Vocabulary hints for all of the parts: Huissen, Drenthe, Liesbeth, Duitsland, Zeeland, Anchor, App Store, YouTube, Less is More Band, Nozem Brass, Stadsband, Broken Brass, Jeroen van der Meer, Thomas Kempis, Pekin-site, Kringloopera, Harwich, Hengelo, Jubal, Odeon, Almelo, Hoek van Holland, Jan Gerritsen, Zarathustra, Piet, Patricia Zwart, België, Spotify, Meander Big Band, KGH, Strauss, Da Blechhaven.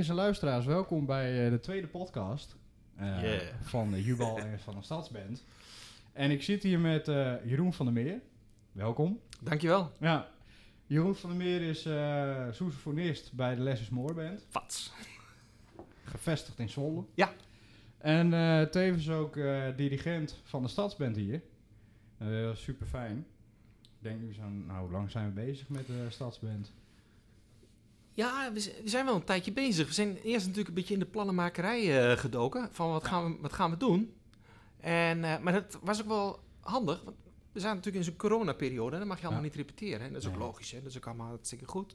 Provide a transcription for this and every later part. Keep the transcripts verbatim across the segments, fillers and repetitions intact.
kijkers en luisteraars, welkom bij uh, de tweede podcast uh, yeah. van uh, Jubal en van de Stadsband. En ik zit hier met uh, Jeroen van der Meer. Welkom. Dankjewel. Ja, Jeroen van der Meer is uh, sousafonist bij de Less is More Band. Vats. Gevestigd in Zwolle. Ja. En uh, tevens ook uh, dirigent van de Stadsband hier. Uh, super fijn. Ik denk nu zo'n, nou, hoe lang zijn we bezig met de Stadsband? Ja, we, z- we zijn wel een tijdje bezig. We zijn eerst natuurlijk een beetje in de plannenmakerij uh, gedoken. Van wat, ja. gaan we, wat gaan we doen? En, uh, maar dat was ook wel handig. Want we zaten natuurlijk in zo'n coronaperiode. En dan mag je allemaal ja. niet repeteren. Hè? Dat is nee. ook logisch. Hè? Dat is ook allemaal hartstikke goed.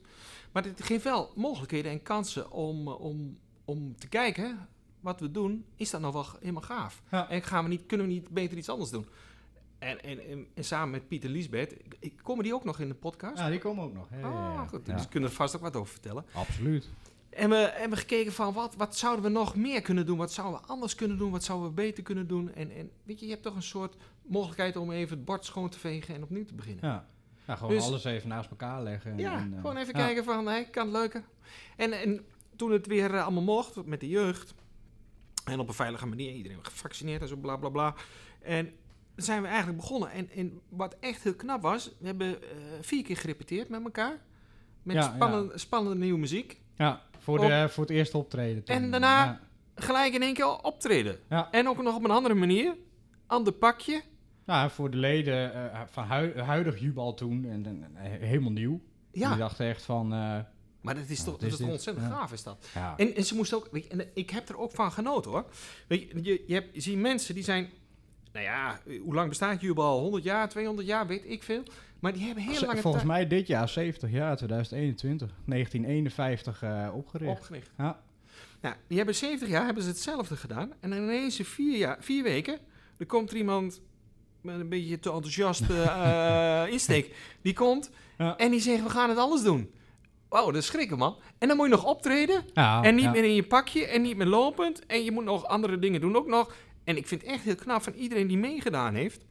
Maar dit geeft wel mogelijkheden en kansen om, om, om te kijken. Wat we doen, is dat nou wel helemaal gaaf? Ja. En gaan we niet, kunnen we niet beter iets anders doen? En, en, en, en samen met Piet en Liesbeth, komen die ook nog in de podcast? Ja, die komen ook nog. Hey, oh, ja, goed. Ja. Dus we kunnen er vast ook wat over vertellen. Absoluut. En we hebben gekeken van wat, wat zouden we nog meer kunnen doen? Wat zouden we anders kunnen doen? Wat zouden we beter kunnen doen? En, en weet je, je hebt toch een soort mogelijkheid om even het bord schoon te vegen en opnieuw te beginnen. Ja, ja gewoon dus, alles even naast elkaar leggen. En, ja, en, uh, gewoon even ja. kijken van, hey, kan het leuker? En, en toen het weer uh, allemaal mocht met de jeugd en op een veilige manier, iedereen gevaccineerd en zo bla bla bla. En zijn we eigenlijk begonnen. En, en wat echt heel knap was, we hebben uh, vier keer gerepeteerd met elkaar. Met ja, spannende, ja. spannende nieuwe muziek. Ja, voor, de, op, voor het eerste optreden. Toen. En daarna ja. gelijk in één keer optreden. Ja. En ook nog op een andere manier. Ander pakje. Nou, voor de leden uh, van hui, huidig Jubal toen, en, en, en helemaal nieuw. Ja. Die dachten echt van... Uh, Maar dat is ja, toch dat is is ontzettend ja. gaaf is dat. Ja. En, en ze moest ook... Weet je, en ik heb er ook van genoten hoor. Weet je, je, je, hebt, je ziet mensen die zijn... Nou ja, hoe lang bestaat Jubal? honderd jaar, tweehonderd jaar, weet ik veel. Maar die hebben heel Z- lange tijd... Volgens ta- mij dit jaar, zeventig jaar, tweeduizend eenentwintig. negentien eenenvijftig uh, opgericht. Opgericht. Ja. Nou, die hebben zeventig jaar, hebben ze hetzelfde gedaan. En dan ineens vier, jaar, vier weken, er komt er iemand... met een beetje te enthousiaste uh, insteek. Die komt ja. en die zegt, we gaan het alles doen. Wow, dat is schrikken, man. En dan moet je nog optreden. Ja, en niet ja. meer in je pakje. En niet meer lopend. En je moet nog andere dingen doen ook nog. En ik vind het echt heel knap van iedereen die meegedaan heeft.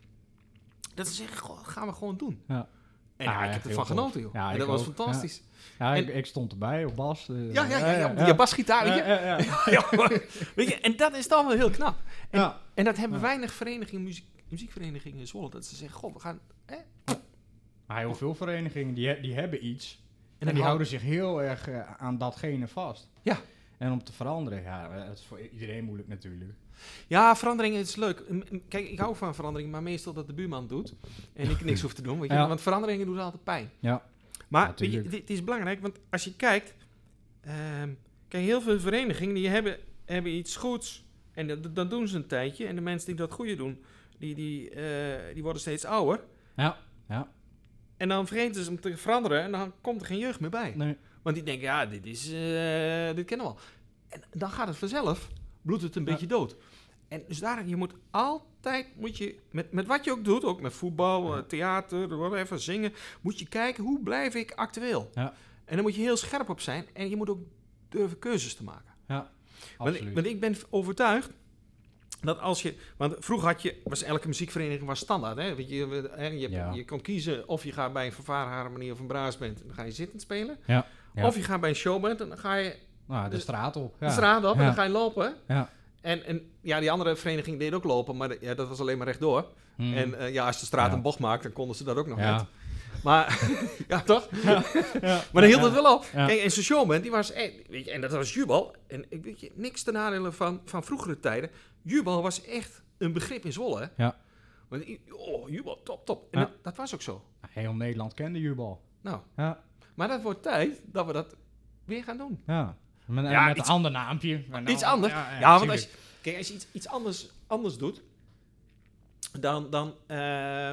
Dat ze zeggen, goh, gaan we gewoon doen. Ja. En ah, ja, ik heb ervan genoten, joh. Ja, en dat was ook. fantastisch. Ja, ja en, ik, ik stond erbij op bas. Uh, ja, ja, ja, ja, ja, ja, ja. basgitaar. Ja, ja, ja. ja, weet je, en dat is dan wel heel knap. En, ja. en dat hebben ja. weinig verenigingen, muziek, muziekverenigingen in Zwolle. Dat ze zeggen, goh, we gaan... Hè? Ja. Maar heel veel verenigingen, die, die hebben iets... En, en die houden zich heel erg uh, aan datgene vast. Ja. En om te veranderen, ja, dat is voor iedereen moeilijk natuurlijk. Ja, verandering is leuk. Kijk, ik hou van verandering, maar meestal dat de buurman doet. En ik niks hoef te doen, weet je? Ja. Want veranderingen doen altijd pijn. Ja. Maar ja, je, dit is belangrijk, want als je kijkt... Um, kijk, heel veel verenigingen die hebben, hebben iets goeds. En dat, dat doen ze een tijdje. En de mensen die dat goede doen, die, die, uh, die worden steeds ouder. Ja, ja. En dan vergeten ze hem te veranderen en dan komt er geen jeugd meer bij. Nee. Want die denken, ja, dit is, uh, dit kennen we al. En dan gaat het vanzelf, bloedt het een ja. beetje dood. En dus daarom, je moet altijd, moet je, met, met wat je ook doet, ook met voetbal, ja. theater, whatever, zingen, moet je kijken, hoe blijf ik actueel? Ja. En dan moet je heel scherp op zijn en je moet ook durven keuzes te maken. Ja, want, ik, want ik ben overtuigd, dat als je, want vroeger had je, was elke muziekvereniging was standaard. Hè? Weet je, je, je, ja. je kon kiezen of je gaat bij een fanfareharmonie of een braasband. Dan ga je zitten spelen. Ja. Ja. Of je gaat bij een showband en dan ga je... Nou, de, de straat op. Ja. De straat op en ja. dan ga je lopen. Ja. En, en ja, die andere vereniging deed ook lopen, maar ja, dat was alleen maar rechtdoor. Hmm. En uh, ja, als de straat ja. een bocht maakt, dan konden ze dat ook nog ja. niet. Maar, ja, toch? Ja. Ja. Maar dan hield het ja. wel op. Ja. Kijk, en zijn showband, die was... En, weet je, en dat was Jubal. En ik weet je, niks ten nadele van, van vroegere tijden. Jubal was echt een begrip in Zwolle, hè? Ja. Want, oh, Jubal, top, top. En ja. dat, dat was ook zo. Heel Nederland kende Jubal. Nou. Ja. Maar dat wordt tijd dat we dat weer gaan doen. Ja. Met, ja, met iets, een ander naampje. Nou, iets anders. Ja, ja, ja want als je, kijk, als je iets, iets anders, anders doet... Dan... dan uh,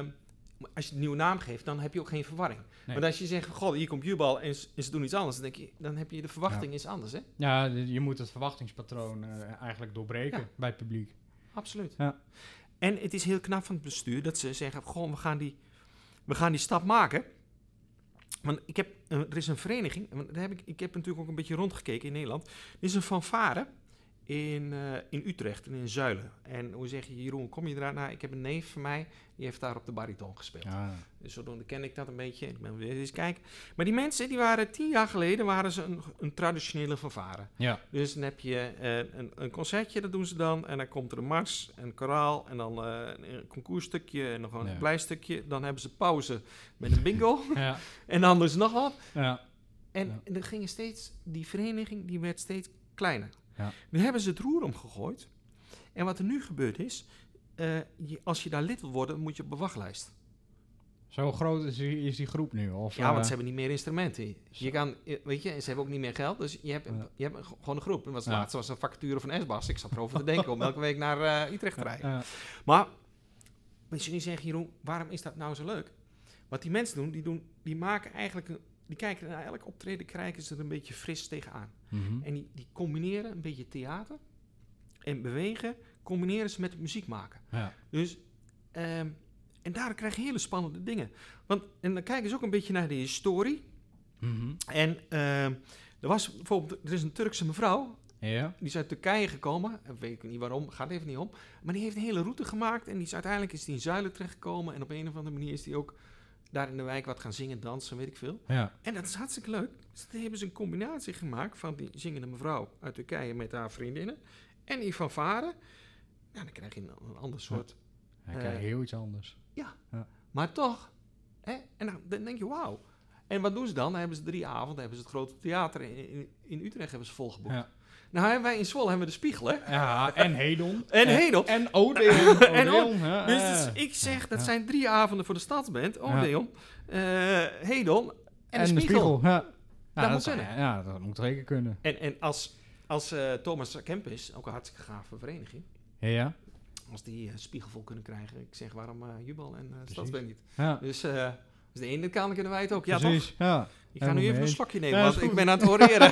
als je een nieuwe naam geeft, dan heb je ook geen verwarring. Nee. Maar als je zegt, goh, hier komt Jubal en ze, en ze doen iets anders, dan, denk je, dan heb je de verwachting ja. is anders, hè? Ja, je moet het verwachtingspatroon uh, eigenlijk doorbreken ja. bij het publiek. Absoluut. Ja. En het is heel knap van het bestuur dat ze zeggen, goh, we gaan die, we gaan die stap maken. Want ik heb, er is een vereniging, want daar heb ik, ik heb natuurlijk ook een beetje rondgekeken in Nederland. Er is een fanfare in, uh, in Utrecht en in Zuilen. En hoe zeg je, Jeroen, kom je eraan? Nou, ik heb een neef van mij, die heeft daar op de bariton gespeeld. Ah. Dus zodoende ken ik dat een beetje. Ik ben weer eens kijken. Maar die mensen, die waren tien jaar geleden, waren ze een, een traditionele fanfare. Ja. Dus dan heb je uh, een, een concertje, dat doen ze dan. En dan komt er een mars, een koraal en dan uh, een concourstukje en nog een ja. pleistukje. Dan hebben ze pauze met een bingo. ja. En dan dus nog wat. Ja. En ja. er ging steeds, die vereniging die werd steeds kleiner. Ja. Nu hebben ze het roer omgegooid. En wat er nu gebeurd is, uh, je, als je daar lid wil worden, moet je op de wachtlijst. Zo groot is die, is die groep nu? Of ja, uh, want ze hebben niet meer instrumenten. Je kan, weet je, ze hebben ook niet meer geld, dus je hebt, ja. je hebt gewoon een groep. En wat het ja. laatste was een vacature van S-Bas. Ik zat erover te denken om elke week naar uh, Utrecht te rijden. Ja. Maar, als je nu zegt, Jeroen, waarom is dat nou zo leuk? Wat die mensen doen, die, doen, die maken eigenlijk... Een, die kijken naar elk optreden, krijgen ze er een beetje fris tegenaan. Mm-hmm. En die, die combineren een beetje theater en bewegen, combineren ze met het muziek maken. Ja. Dus, um, en daar krijg je hele spannende dingen. Want, en dan kijken ze ook een beetje naar de historie. Mm-hmm. En um, er was bijvoorbeeld, er is een Turkse mevrouw, ja. die is uit Turkije gekomen. Weet ik niet waarom, gaat even niet om. Maar die heeft een hele route gemaakt en die is, uiteindelijk is die in Zuilen terechtgekomen. En op een of andere manier is die ook... daar in de wijk wat gaan zingen, dansen, weet ik veel. Ja. En dat is hartstikke leuk. Dus daar hebben ze een combinatie gemaakt van die zingende mevrouw uit Turkije met haar vriendinnen en die fanfare. Nou, dan krijg je een, een ander soort... Ja, dan krijg je uh, heel iets anders. Ja, ja. Maar toch. Hè? En dan, dan denk je, wauw. En wat doen ze dan? Dan hebben ze drie avonden, hebben ze het grote theater in, in, in Utrecht hebben ze volgeboekt. Ja. Nou, hebben wij in Zwolle hebben we de Spiegel, hè? Ja, en Hedon. En Hedon. En Odeon. Odeon. Ja, dus, dus ik zeg, dat ja. zijn drie avonden voor de Stadsband. Odeon, ja. uh, Hedon en, en de Spiegel. De Spiegel. Ja. Dat, ja, moet dat, kunnen. Ja, dat moet zeker kunnen. En, en als, als uh, Thomas Kempis, ook een hartstikke gave vereniging... Ja, ja. Als die uh, Spiegel vol kunnen krijgen, ik zeg, waarom uh, Jubal en uh, Stadsband niet? Ja. Dus... Uh, Dus de ene kant kunnen wij het ook. Ja, precies, toch? Ja. Ik ga nu even een slokje nemen, ja, want ik ben aan het oreren.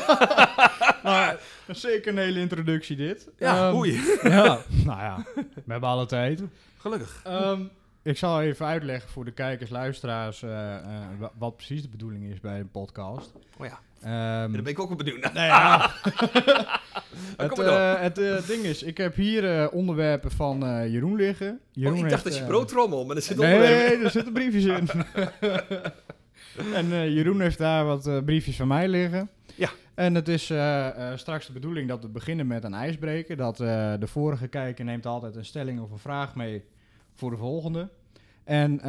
Nou, zeker een hele introductie dit. Ja, um, oei. Ja, nou ja, we hebben alle tijd. Gelukkig. Um, ik zal even uitleggen voor de kijkers, luisteraars, uh, uh, w- wat precies de bedoeling is bij een podcast. Oh ja, um, daar ben ik ook wel benieuwd naar. Nou ja. Het, uh, het uh, ding is, ik heb hier uh, onderwerpen van uh, Jeroen liggen. Jeroen oh, ik dacht heeft, dat je broodtrommel, maar er zit onderwerpen. Nee, nee, nee, er zitten briefjes in. En uh, Jeroen heeft daar wat uh, briefjes van mij liggen. Ja. En het is uh, uh, straks de bedoeling dat we beginnen met een ijsbreker. Dat uh, de vorige kijker neemt altijd een stelling of een vraag mee voor de volgende. En uh,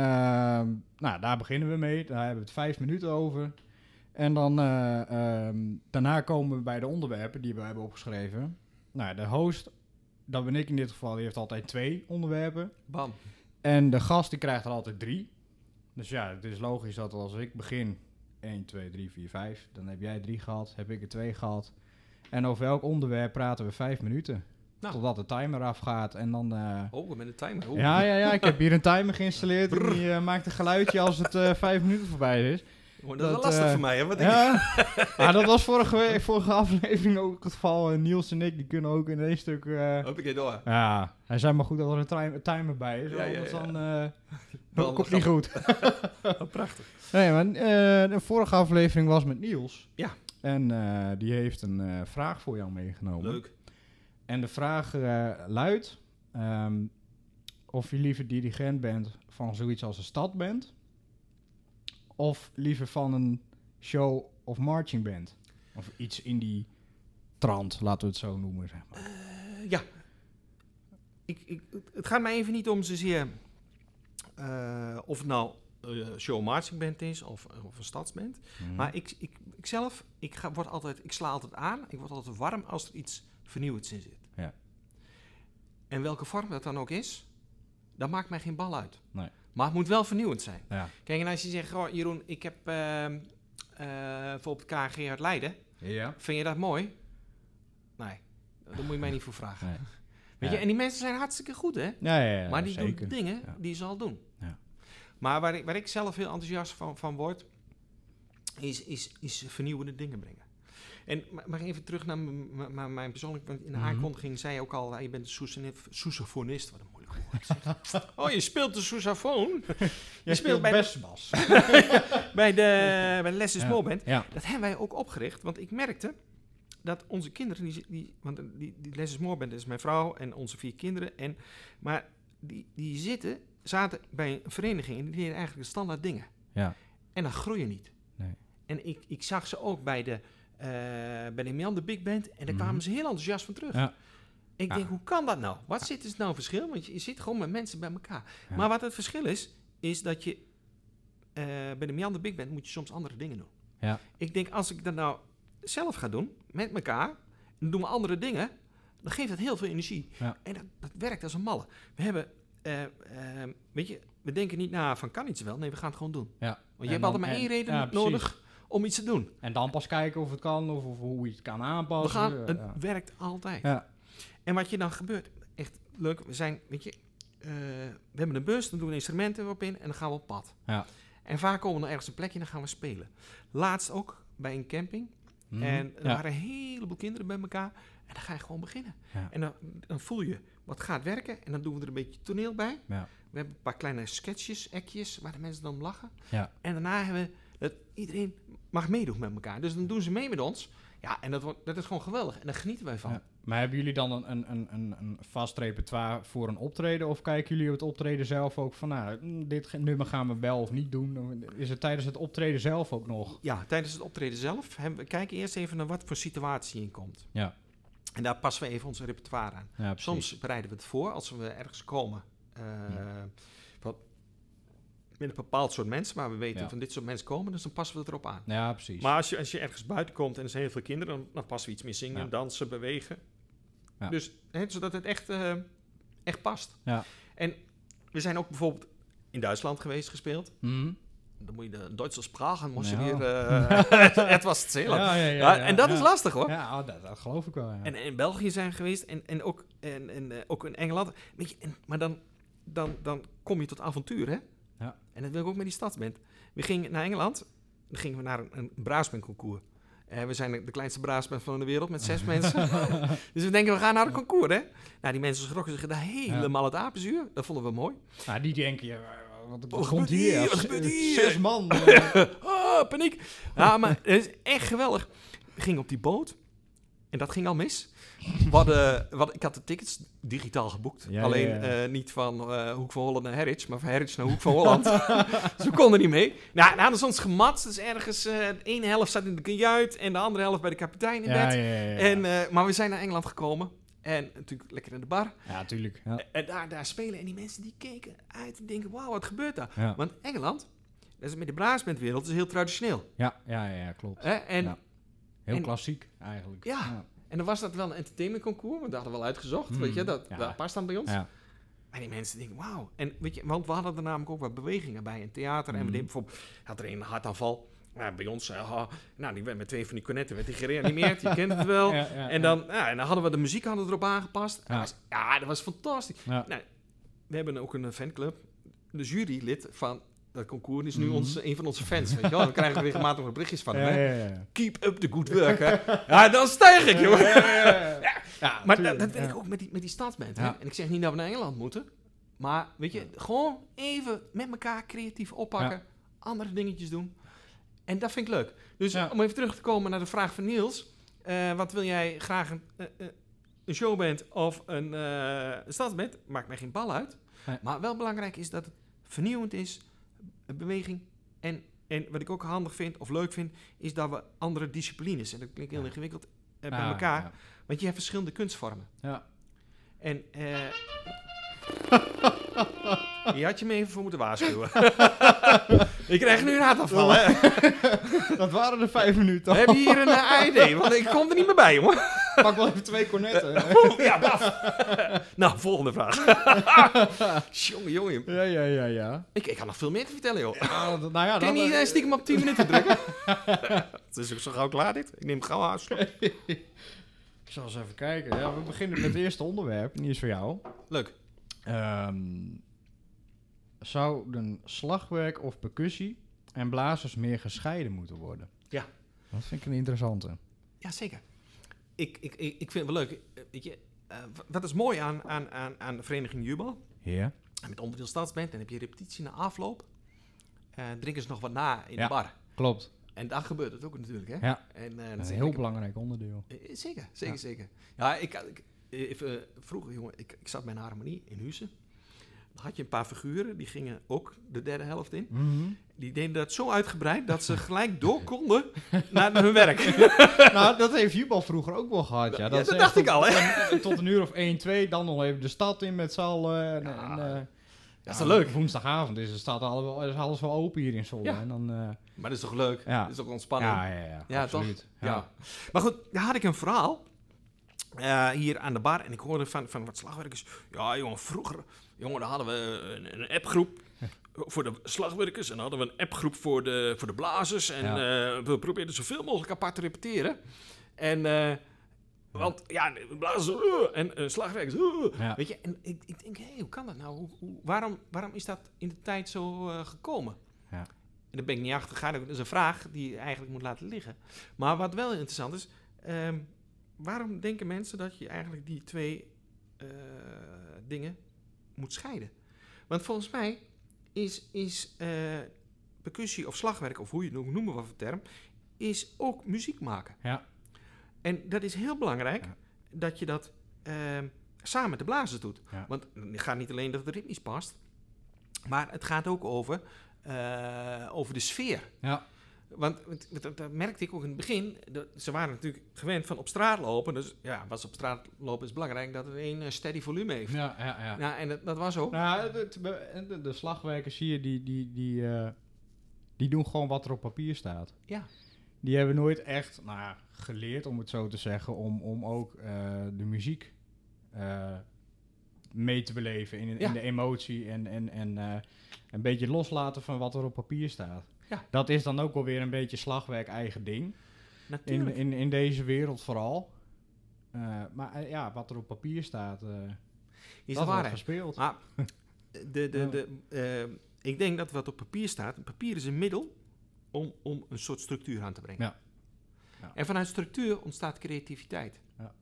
nou, daar beginnen we mee. Daar hebben we het vijf minuten over. En dan uh, um, daarna komen we bij de onderwerpen die we hebben opgeschreven. Nou, de host, dat ben ik in dit geval, die heeft altijd twee onderwerpen. Bam. En de gast, die krijgt er altijd drie. Dus ja, het is logisch dat als ik begin, één, twee, drie, vier, vijf, dan heb jij drie gehad, heb ik er twee gehad. En over elk onderwerp praten we vijf minuten. Nou. Totdat de timer afgaat en dan... Uh... Oh, met een timer. Oh. Ja, ja, ja, ik heb hier een timer geïnstalleerd. Brrr. Die uh, maakt een geluidje als het uh, vijf minuten voorbij is. Oh, dat, dat is wel lastig uh, voor mij, hè? Wat ja, ja, dat was vorige, we- vorige aflevering ook het geval. Uh, Niels en ik, die kunnen ook in één stuk... Uh, Hoppakee door. Ja, hij zei maar goed dat er een time- timer bij is. Ja, ja, ja. Dan, uh, dan komt niet goed. Prachtig. Nee, maar uh, de vorige aflevering was met Niels. Ja. En uh, die heeft een uh, vraag voor jou meegenomen. Leuk. En de vraag uh, luidt... Um, of je liever dirigent bent van zoiets als een stadsband... Of liever van een show of marching band? Of iets in die trant, laten we het zo noemen, zeg maar. Uh, ja. Ik, ik, het gaat mij even niet om zozeer... Uh, of het nou uh, show of marching band is, of, of een stadsband. Mm. Maar ik, ik, ik zelf, ik, ga, word altijd, ik sla altijd aan. Ik word altijd warm als er iets vernieuwends in zit. Ja. En welke vorm dat dan ook is, dat maakt mij geen bal uit. Nee. Maar het moet wel vernieuwend zijn. Ja. Kijk, en als je zegt, oh, Jeroen, ik heb uh, uh, bijvoorbeeld K G H uit Leiden. Ja. Vind je dat mooi? Nee, daar moet je mij niet voor vragen. Nee. Weet ja. je, en die mensen zijn hartstikke goed, hè? Ja, ja, ja, maar die zeker. doen dingen ja. die ze al doen. Ja. Maar waar ik, waar ik zelf heel enthousiast van, van word, is, is, is vernieuwende dingen brengen. En maar even terug naar m- m- m- mijn persoonlijk... Want in de mm-hmm. aankondiging zei je ook al... Je bent een sousafonist. Wat een moeilijk woord. Oh, je speelt de sousafoon. je, je speelt best bas. Bij de Less is More Band. Ja. Dat hebben wij ook opgericht. Want ik merkte... dat onze kinderen, die, die, want die, die Less is More Band is mijn vrouw en onze vier kinderen. En, maar die, die zitten, zaten bij een vereniging en die deden eigenlijk de standaard dingen. Ja. En dat groeien niet. Nee. En ik, ik zag ze ook bij de, uh, bij de Meander Big Band en daar kwamen mm-hmm. ze heel enthousiast van terug. Ja. Ik ja. denk, hoe kan dat nou? Wat ja. zit dus nou een verschil? Want je, je zit gewoon met mensen bij elkaar. Ja. Maar wat het verschil is, is dat je uh, bij de Meander Big Band moet je soms andere dingen doen. Ja. Ik denk, als ik dat nou zelf ga doen, met elkaar, en doen we andere dingen, dan geeft dat heel veel energie. Ja. En dat, dat werkt als een malle. We hebben, uh, uh, weet je, we denken niet na van kan iets wel, nee, we gaan het gewoon doen. Ja. Want je en hebt dan, altijd maar één reden ja, nodig precies. om iets te doen. En dan pas kijken of het kan, of, of hoe je het kan aanpassen. We gaan, het ja. werkt altijd. Ja. En wat je dan gebeurt, echt leuk, we zijn, weet je, uh, we hebben een bus, dan doen we instrumenten erop in en dan gaan we op pad. Ja. En vaak komen we dan ergens een plekje en dan gaan we spelen. Laatst ook bij een camping. Mm, en er ja. waren een heleboel kinderen bij elkaar. En dan ga je gewoon beginnen. Ja. En dan, dan voel je wat gaat werken. En dan doen we er een beetje toneel bij. Ja. We hebben een paar kleine sketches, ekjes, waar de mensen dan om lachen. Ja. En daarna hebben we dat iedereen mag meedoen met elkaar. Dus dan doen ze mee met ons. Ja, en dat, dat is gewoon geweldig. En daar genieten wij van. Ja. Maar hebben jullie dan een, een, een, een vast repertoire voor een optreden? Of kijken jullie op het optreden zelf ook van, nou, dit nummer gaan we wel of niet doen? Is het tijdens het optreden zelf ook nog? Ja, tijdens het optreden zelf. We kijken eerst even naar wat voor situatie in komt. Ja. En daar passen we even ons repertoire aan. Ja, soms bereiden we het voor als we ergens komen. Uh, ja. wat, met een bepaald soort mensen, maar we weten ja. van dit soort mensen komen, dus dan passen we het erop aan. Ja, precies. Maar als je, als je ergens buiten komt en er zijn heel veel kinderen, dan, dan passen we iets meer zingen, ja. dansen, bewegen. Ja. Dus he, zodat het echt, uh, echt past. Ja. En we zijn ook bijvoorbeeld in Duitsland geweest gespeeld. Mm. Dan moet je de Duitse spraak en moest je weer... Het was Zeeland. Ja, ja, ja, ja, ja, en dat ja. is lastig, hoor. Ja, dat, dat geloof ik wel. Ja. En in België zijn geweest en, en, ook, en, en uh, ook in Engeland. Weet je, en, maar dan, dan, dan kom je tot avontuur, hè? Ja. En dat wil ik ook met die stadsband. We gingen naar Engeland. Dan gingen we naar een, een braasbandconcours. Uh, we zijn de, de kleinste braasband van de wereld met zes mensen. Dus we denken, we gaan naar een concours, hè? Nou, die mensen schrokken zich daar helemaal het apenzuur. Dat vonden we mooi. Nou, die denken je... Ja, wat komt hier? Zes man. Oh, paniek. Ja, maar het is echt geweldig. We gingen op die boot. En dat ging al mis. Wat, uh, wat, ik had de tickets digitaal geboekt. Ja, Alleen ja, ja. Uh, niet van uh, Hoek van Holland naar Harwich, maar van Harwich naar Hoek van Holland. Dus we konden niet mee. Nou, hadden ze ons gematst. Dus ergens, uh, de ene helft zat in de kajuit en de andere helft bij de kapitein in ja, bed. Ja, ja, ja. En, uh, maar we zijn naar Engeland gekomen. En natuurlijk lekker in de bar. Ja, natuurlijk. Ja. En daar, daar spelen. En die mensen die keken uit en denken, wauw, wat gebeurt daar? Ja. Want Engeland, dat is met de braasbandwereld, is heel traditioneel. Ja, ja, ja, klopt. Uh, en, ja. Heel en, klassiek eigenlijk. Ja. ja. En dan was dat wel een entertainment concours, want dat hadden we wel uitgezocht, mm, weet je, dat, ja. dat past dan bij ons. Ja. En die mensen denken, wauw. En weet je, want we hadden er namelijk ook wat bewegingen bij in theater. Mm. En we deden bijvoorbeeld, had er een hartaanval. Nou, bij ons, uh, nou, die werd met twee van die cornetten werd die gereanimeerd, je kent het wel. Ja, ja, en, dan, ja. Ja, en dan hadden we de muziek hadden erop aangepast. Ja, dat was, ja, dat was fantastisch. Ja. Nou, we hebben ook een fanclub, de jurylid van... Dat concours is nu mm-hmm. ons, een van onze fans, weet je wel. We krijgen regelmatig nog berichtjes van hem, ja, hè? Ja, ja. Keep up the good work, hè. Ja, dan stijg ik, joh. Ja, ja, ja. ja, ja, maar dat, dat weet ja. ik ook met die, met die stadsband, ja. En ik zeg niet dat we naar Engeland moeten. Maar, weet je, ja. gewoon even met elkaar creatief oppakken. Ja. Andere dingetjes doen. En dat vind ik leuk. Dus ja. om even terug te komen naar de vraag van Niels. Uh, wat wil jij graag een, uh, uh, een showband of een uh, stadsband? Maakt mij geen bal uit. Ja. Maar wel belangrijk is dat het vernieuwend is... beweging. En, en wat ik ook handig vind, of leuk vind, is dat we andere disciplines, en dat klinkt heel ja. ingewikkeld, eh, bij ah, elkaar. Ja. Want je hebt verschillende kunstvormen. Ja. En, eh... Je had je me even voor moeten waarschuwen. Ik krijg nu een hartafval, hè. Dat waren er vijf minuten. We hebben hier een A I D, want ik kom er niet meer bij, jongen. Pak wel even twee cornetten. Ja, baf. Nou, volgende vraag. Jongen, jongen. Ja, ja, ja, ja. Ik, ik had nog veel meer te vertellen, joh. Ja, nou ja, kan je niet uh, stiekem op tien minuten drukken? Het is ook zo gauw klaar, dit. Ik neem gauw afslag. Ik zal eens even kijken. Ja, we beginnen met het eerste onderwerp. Die is voor jou. Leuk. Um, zouden slagwerk of percussie en blazers meer gescheiden moeten worden? Ja. Dat vind ik een interessante. Ja, zeker. Ik, ik, ik vind het wel leuk. Weet je, uh, wat is mooi aan, aan, aan, aan de vereniging Jubal? Ja. Yeah. Met onderdeel stadsband. Dan heb je repetitie na afloop. Uh, drinken ze nog wat na in ja, de bar. Klopt. En daar gebeurt het ook natuurlijk, hè? Ja, en, uh, dat is een heel belangrijk onderdeel. Zeker, zeker, ja. zeker. Ja, ik, ik even, uh, vroeger, jongen, ik, ik zat bij een harmonie in Huissen. Dan had je een paar figuren, die gingen ook de derde helft in. Mm-hmm. Die deden dat zo uitgebreid dat ze gelijk door konden naar hun werk. Nou, dat heeft Jubal vroeger ook wel gehad. Ja, dat, ja, dat dacht tot, ik al, hè? Tot, tot een uur of één, twee, dan nog even de stad in met z'n allen. En, ja. en, uh, dat is ja, toch leuk? Woensdagavond is de stad al, is alles wel open hier in Zwolle. Ja. En dan, uh, maar dat is toch leuk? Ja. Dat is toch ontspanning? Ja, ja, ja, ja absoluut. Toch? Ja. Ja. Maar goed, daar had ik een verhaal uh, hier aan de bar. En ik hoorde van, van wat slagwerkers. Ja, jongen, vroeger... Jongen, dan hadden we een, een appgroep voor de slagwerkers. En dan hadden we een appgroep voor de, voor de blazers. En ja. uh, we probeerden zoveel mogelijk apart te repeteren. En... Uh, Want ja, blazen en uh, slagwerkers, uh, ja. weet je. En ik, ik denk, hé, hey, hoe kan dat nou? Hoe, hoe, waarom, waarom is dat in de tijd zo uh, gekomen? Ja. En daar ben ik niet achter gegaan. Dat is een vraag die je eigenlijk moet laten liggen. Maar wat wel interessant is, um, waarom denken mensen dat je eigenlijk die twee uh, dingen moet scheiden? Want volgens mij is, is uh, percussie of slagwerk, of hoe je het ook noemt, wat voor term, is ook muziek maken. Ja. En dat is heel belangrijk, ja. dat je dat uh, samen met de blazers doet. Ja. Want het gaat niet alleen dat het ritmisch past, maar het gaat ook over, uh, over de sfeer. Ja. Want dat, dat, dat merkte ik ook in het begin. Dat, ze waren natuurlijk gewend van op straat lopen. Dus ja, wat ze op straat lopen is belangrijk dat het een steady volume heeft. Ja, ja, ja. ja en dat, dat was ook. Nou, de, de, de slagwerkers hier, die, die, die, uh, die doen gewoon wat er op papier staat. Ja. Die hebben nooit echt nou, geleerd, om het zo te zeggen, om, om ook uh, de muziek uh, mee te beleven in, in ja. de emotie en, en, en uh, een beetje loslaten van wat er op papier staat. Ja. Dat is dan ook alweer een beetje slagwerk eigen ding. Natuurlijk. In, in, in deze wereld vooral. Uh, maar uh, ja, wat er op papier staat, uh, is dat wordt gespeeld. Ah, de, de, de, de, uh, ik denk dat wat op papier staat, papier is een middel. Om, om een soort structuur aan te brengen. Ja. Ja. En vanuit structuur ontstaat creativiteit. Ja.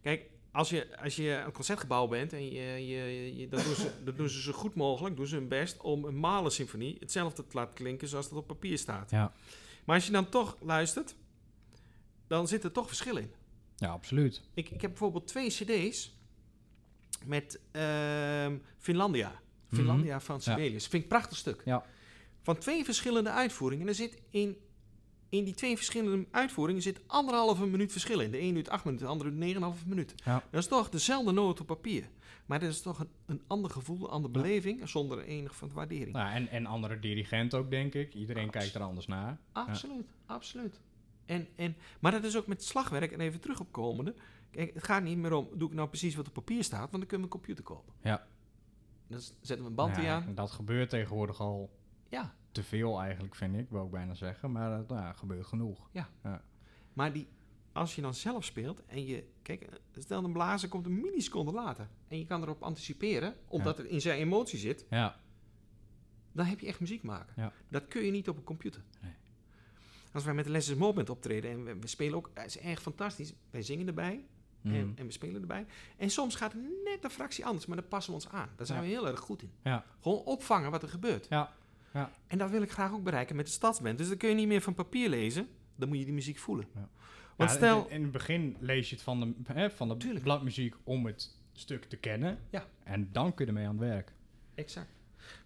Kijk, als je, als je een concertgebouw bent... en je, je, je, dat, doen ze, dat doen ze zo goed mogelijk, doen ze hun best... om een Mahler-symfonie hetzelfde te laten klinken... zoals dat op papier staat. Ja. Maar als je dan toch luistert... dan zit er toch verschil in. Ja, absoluut. Ik, ik heb bijvoorbeeld twee cd's... met uh, Finlandia. Finlandia mm-hmm. van Sibelius. Ja. Vind ik een prachtig stuk. Ja. Van twee verschillende uitvoeringen. En er zit in, in die twee verschillende uitvoeringen zit anderhalve minuut verschil in. De ene duurt acht minuten, de andere duurt negen en een half minuut. Ja. Dat is toch dezelfde noot op papier. Maar dat is toch een, een ander gevoel, een andere beleving, zonder enig van waardering. Nou, en, en andere dirigent ook, denk ik. Iedereen Abs- kijkt er anders naar. Absoluut, ja. absoluut. En, en, maar dat is ook met slagwerk, en even terug opkomende. Kijk, het gaat niet meer om, doe ik nou precies wat op papier staat, want dan kunnen we een computer kopen. Ja. Dan zetten we een bandje ja, aan. Dat gebeurt tegenwoordig al... Ja. Te veel eigenlijk, vind ik, wil ik bijna zeggen. Maar dat nou, gebeurt genoeg. Ja. ja. Maar die, als je dan zelf speelt en je... Kijk, stel een blazer komt een milliseconde later. En je kan erop anticiperen, omdat ja. het in zijn emotie zit. Ja. Dan heb je echt muziek maken. Ja. Dat kun je niet op een computer. Nee. Als wij met de Less is More Band optreden en we, we spelen ook... Het is echt fantastisch. Wij zingen erbij mm. en, en we spelen erbij. En soms gaat het net een fractie anders, maar daar passen we ons aan. Daar zijn ja. we heel erg goed in. Ja. Gewoon opvangen wat er gebeurt. Ja. Ja. En dat wil ik graag ook bereiken met de Stadsband. Dus dan kun je niet meer van papier lezen. Dan moet je die muziek voelen. Ja. Want ja, stel... In het begin lees je het van de, hè, van de tuurlijk. bladmuziek om het stuk te kennen. Ja. En dan kun je ermee aan het werk. Exact.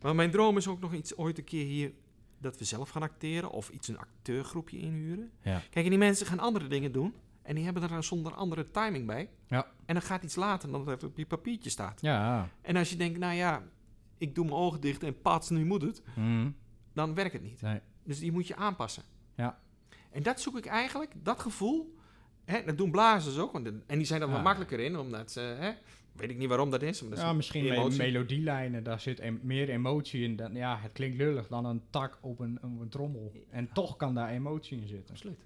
Maar mijn droom is ook nog iets ooit een keer hier... dat we zelf gaan acteren of iets een acteurgroepje inhuren. Ja. Kijk, en die mensen gaan andere dingen doen. En die hebben er zonder andere timing bij. Ja. En dan gaat iets later dan dat op je papiertje staat. Ja. En als je denkt, nou ja... ik doe mijn ogen dicht en pats, nu moet het, mm. dan werkt het niet. Nee. Dus die moet je aanpassen. Ja. En dat zoek ik eigenlijk, dat gevoel, hè, dat doen blazers ook, want de, en die zijn er ja. wat makkelijker in, omdat, uh, hè, weet ik niet waarom dat is. Maar dat ja, is misschien me- melodielijnen, daar zit em- meer emotie in, dan, ja, het klinkt lullig dan een tak op een, op een trommel. En ja. toch kan daar emotie in zitten. Absoluut.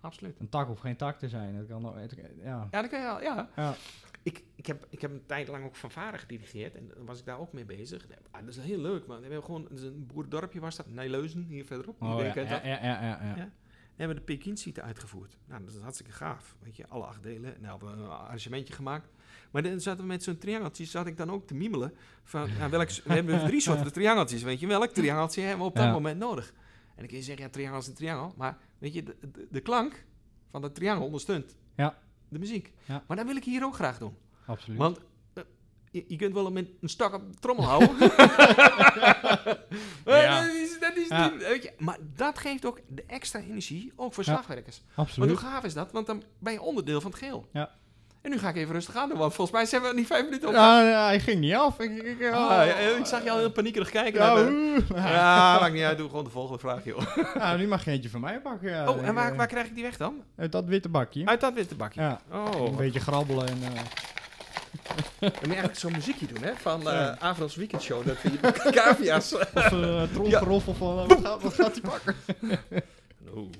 Absoluut. Een tak of geen tak te zijn, dat kan het, ja. Ja, dat kan je al, ja. ja. Ik, ik, heb, ik heb een tijd lang ook fanfare gedirigeerd en dan was ik daar ook mee bezig. Ah, dat is heel leuk, man. We hebben gewoon dus een boerdorpje was dat, Nijleuzen, hier verderop. Oh, ja, ja, ja, ja, ja, ja. ja. We hebben de Pekin-site uitgevoerd. Nou, dat is hartstikke gaaf, weet je, alle acht delen. Nou, we hebben een arrangementje gemaakt. Maar dan zaten we met zo'n triangeltje, zat ik dan ook te mimelen. Van, nou, welk, we hebben drie soorten triangeltjes, weet je, welk triangeltje hebben we op dat ja. moment nodig? En dan kun je zeggen, ja, triangel is een triangel. Maar weet je, de, de, de klank van dat triangel ondersteunt ja. de muziek. Ja. Maar dat wil ik hier ook graag doen. Absoluut. Want uh, je, je kunt wel met een stok op de trommel houden. ja. dat is, dat is ja. niet, weet je. Maar dat geeft ook de extra energie, ook voor slagwerkers. Ja. Absoluut. Want hoe gaaf is dat? Want dan ben je onderdeel van het geheel. Ja. En nu ga ik even rustig aan doen, want volgens mij zijn we niet vijf minuten op. Ja, ja, hij ging niet af. Ik, ik, oh. ah, ja, ik zag je al heel paniekerig kijken. Ja, naar de... ja maakt niet uit. Doe gewoon de volgende vraag, joh. Nou, nu mag je eentje van mij pakken. Ja. Oh, en waar, waar krijg ik die weg dan? Uit dat witte bakje. Uit dat witte bakje? Ja. Oh. Een beetje grabbelen en... Uh... Je moet eigenlijk zo'n muziekje doen, hè? Van uh, ja. Avro's Weekendshow. Dat vind je cavia's. Of uh, tromgeroffel van... Uh, wat, gaat, wat gaat die pakken? No.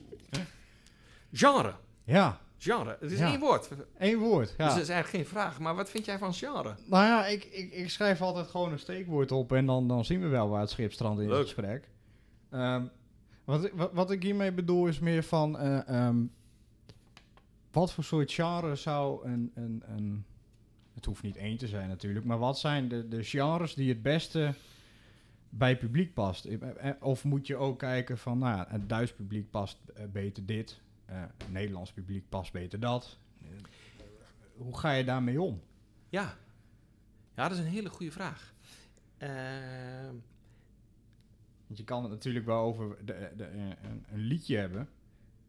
Genre. Ja. Genre, het is ja. één woord. Eén woord, ja. Dus dat is eigenlijk geen vraag, maar wat vind jij van genre? Nou ja, ik, ik, ik schrijf altijd gewoon een steekwoord op en dan, dan zien we wel waar het schip strandt in Leuk. Het gesprek. Um, wat, wat, wat ik hiermee bedoel is meer van... Uh, um, wat voor soort genre zou een, een, een... Het hoeft niet één te zijn natuurlijk, maar wat zijn de, de genres die het beste bij publiek past? Of moet je ook kijken van, nou ja, het Duits publiek past beter dit... Uh, het Nederlands publiek past beter dat. Uh, hoe ga je daarmee om? Ja. ja, dat is een hele goede vraag. Uh... Want je kan het natuurlijk wel over de, de, een, een liedje hebben.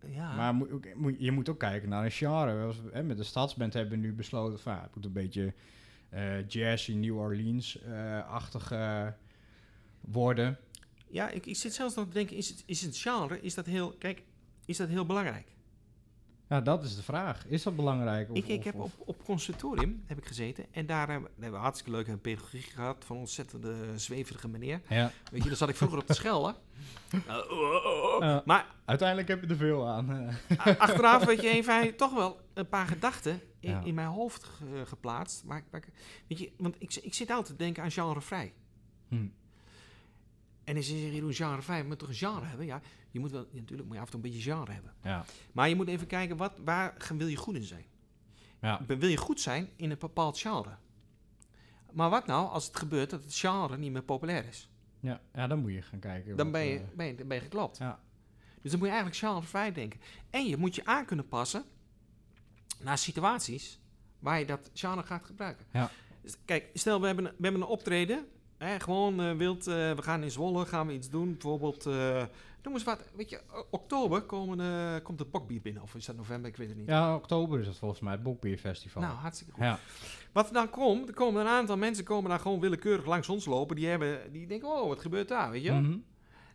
Ja. Maar mo- mo- je moet ook kijken naar een genre. We, hè, met de Stadsband hebben we nu besloten... Van, ja, het moet een beetje uh, jazz in New Orleans-achtige uh, worden. Ja, ik, ik zit zelfs nog te denken... Is het, is het genre, is dat heel... Kijk, is dat heel belangrijk? Ja, dat is de vraag. Is dat belangrijk? Of, ik, ik heb op, op conservatorium heb ik gezeten en daar hebben we hartstikke leuk een pedagogie gehad van ontzettende zweverige meneer. Ja. Weet je, daar zat ik vroeger op te schelden. Uh, oh, oh, oh. Uh, maar uiteindelijk heb je er veel aan. Achteraf weet je even toch wel een paar gedachten in, ja. in mijn hoofd ge, geplaatst. Maar, maar, weet je, want ik, ik zit altijd te denken aan genrevrij. Hmm. En als je zegt, Jeroen, genrevrij, je moet toch een genre hebben? Ja, je moet wel, natuurlijk moet je af en toe een beetje genre hebben. Ja. Maar je moet even kijken, wat, waar wil je goed in zijn? Ja. Wil je goed zijn in een bepaald genre? Maar wat nou als het gebeurt dat het genre niet meer populair is? Ja, ja dan moet je gaan kijken. Dan ben je, ben je, ben je geklopt. Ja. Dus dan moet je eigenlijk genrevrij denken. En je moet je aan kunnen passen naar situaties waar je dat genre gaat gebruiken. Ja. Kijk, stel we hebben, we hebben een optreden... He, gewoon uh, wild, uh, we gaan in Zwolle, gaan we iets doen. Bijvoorbeeld, uh, noem eens wat, weet je, oktober komen, uh, komt het bokbier binnen. Of is dat november, ik weet het niet. Ja, oktober is dat volgens mij, het bokbierfestival. Nou, hartstikke goed. Ja. Wat er dan komt, er komen een aantal mensen komen daar gewoon willekeurig langs ons lopen. Die, hebben, die denken, oh, wat gebeurt daar, weet je. Mm-hmm.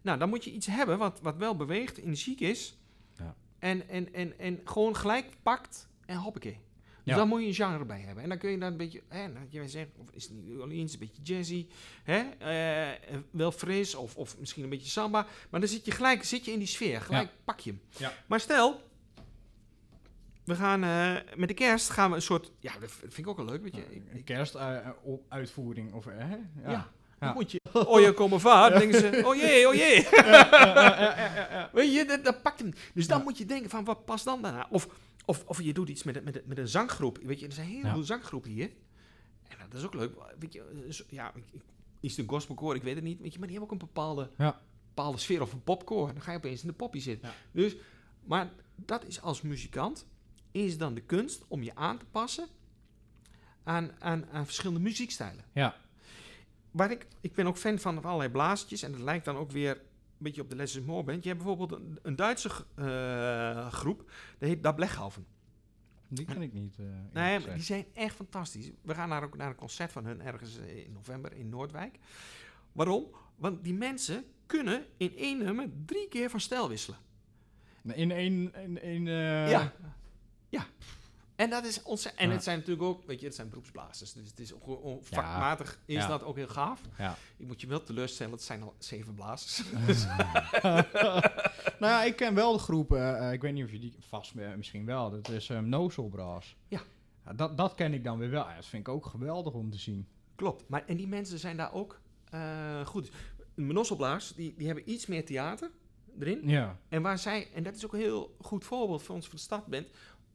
Nou, dan moet je iets hebben wat, wat wel beweegt, energiek is. Ja. En, en, en, en gewoon gelijk pakt en hoppakee. Dus ja. dan moet je een genre bij hebben. En dan kun je daar een beetje... Hè, dat je zegt, of is het New Orleans, een beetje jazzy. Hè, uh, wel fris, of, of misschien een beetje samba. Maar dan zit je gelijk zit je in die sfeer. Gelijk ja. pak je hem. Ja. Maar stel... We gaan uh, met de kerst gaan we een soort... Ja, dat vind ik ook wel leuk. Weet je. Ja, een kerstuitvoering. Uh, hè? Ja. ja. Dan ja. moet je... Oh, je komen vaart. Dan denken ze... Oh jee, oh jee. Ja, ja, ja, ja, ja, ja. Weet je, dat, dat pakt hem. Dus dan ja. moet je denken van... Wat past dan daarna? Of... Of, of je doet iets met, met, met een zanggroep. Weet je, er zijn heel ja. veel zanggroepen hier. En dat is ook leuk. Weet je, zo, ja, is het een gospelkoor? Ik weet het niet. Weet je, maar die hebben ook een bepaalde, ja. bepaalde sfeer. Of een popkoor. Dan ga je opeens in de poppy zitten. Ja. Dus, maar dat is als muzikant... is dan de kunst om je aan te passen... aan, aan, aan verschillende muziekstijlen. Ja. Waar ik, ik ben ook fan van allerlei blaasjes. En dat lijkt dan ook weer... een beetje op de Less is More Band. Je hebt bijvoorbeeld een, een Duitse uh, groep, dat heet Da Blechhaven. Die ken ik niet. Uh, nee, maar die zijn echt fantastisch. We gaan naar, ook naar een concert van hun ergens in november in Noordwijk. Waarom? Want die mensen kunnen in één nummer drie keer van stijl wisselen. In één... In, in, uh... Ja, ja. En dat is ontzettend. En ja. het zijn natuurlijk ook, weet je, het zijn beroepsblazers. Dus het is ook, ook vakmatig ja. is ja. dat ook heel gaaf. Ja. Ik moet je wel teleurstellen, het zijn al zeven blazers. nou ja, ik ken wel de groep, uh, ik weet niet of je die vast uh, misschien wel. Dat is um, Nozem Brass. Ja. ja dat, dat ken ik dan weer wel. Ja, dat vind ik ook geweldig om te zien. Klopt. Maar en die mensen zijn daar ook uh, goed. Nozem Brass, die, die hebben iets meer theater erin. Ja. En waar zij, en dat is ook een heel goed voorbeeld voor ons voor de Stadsband.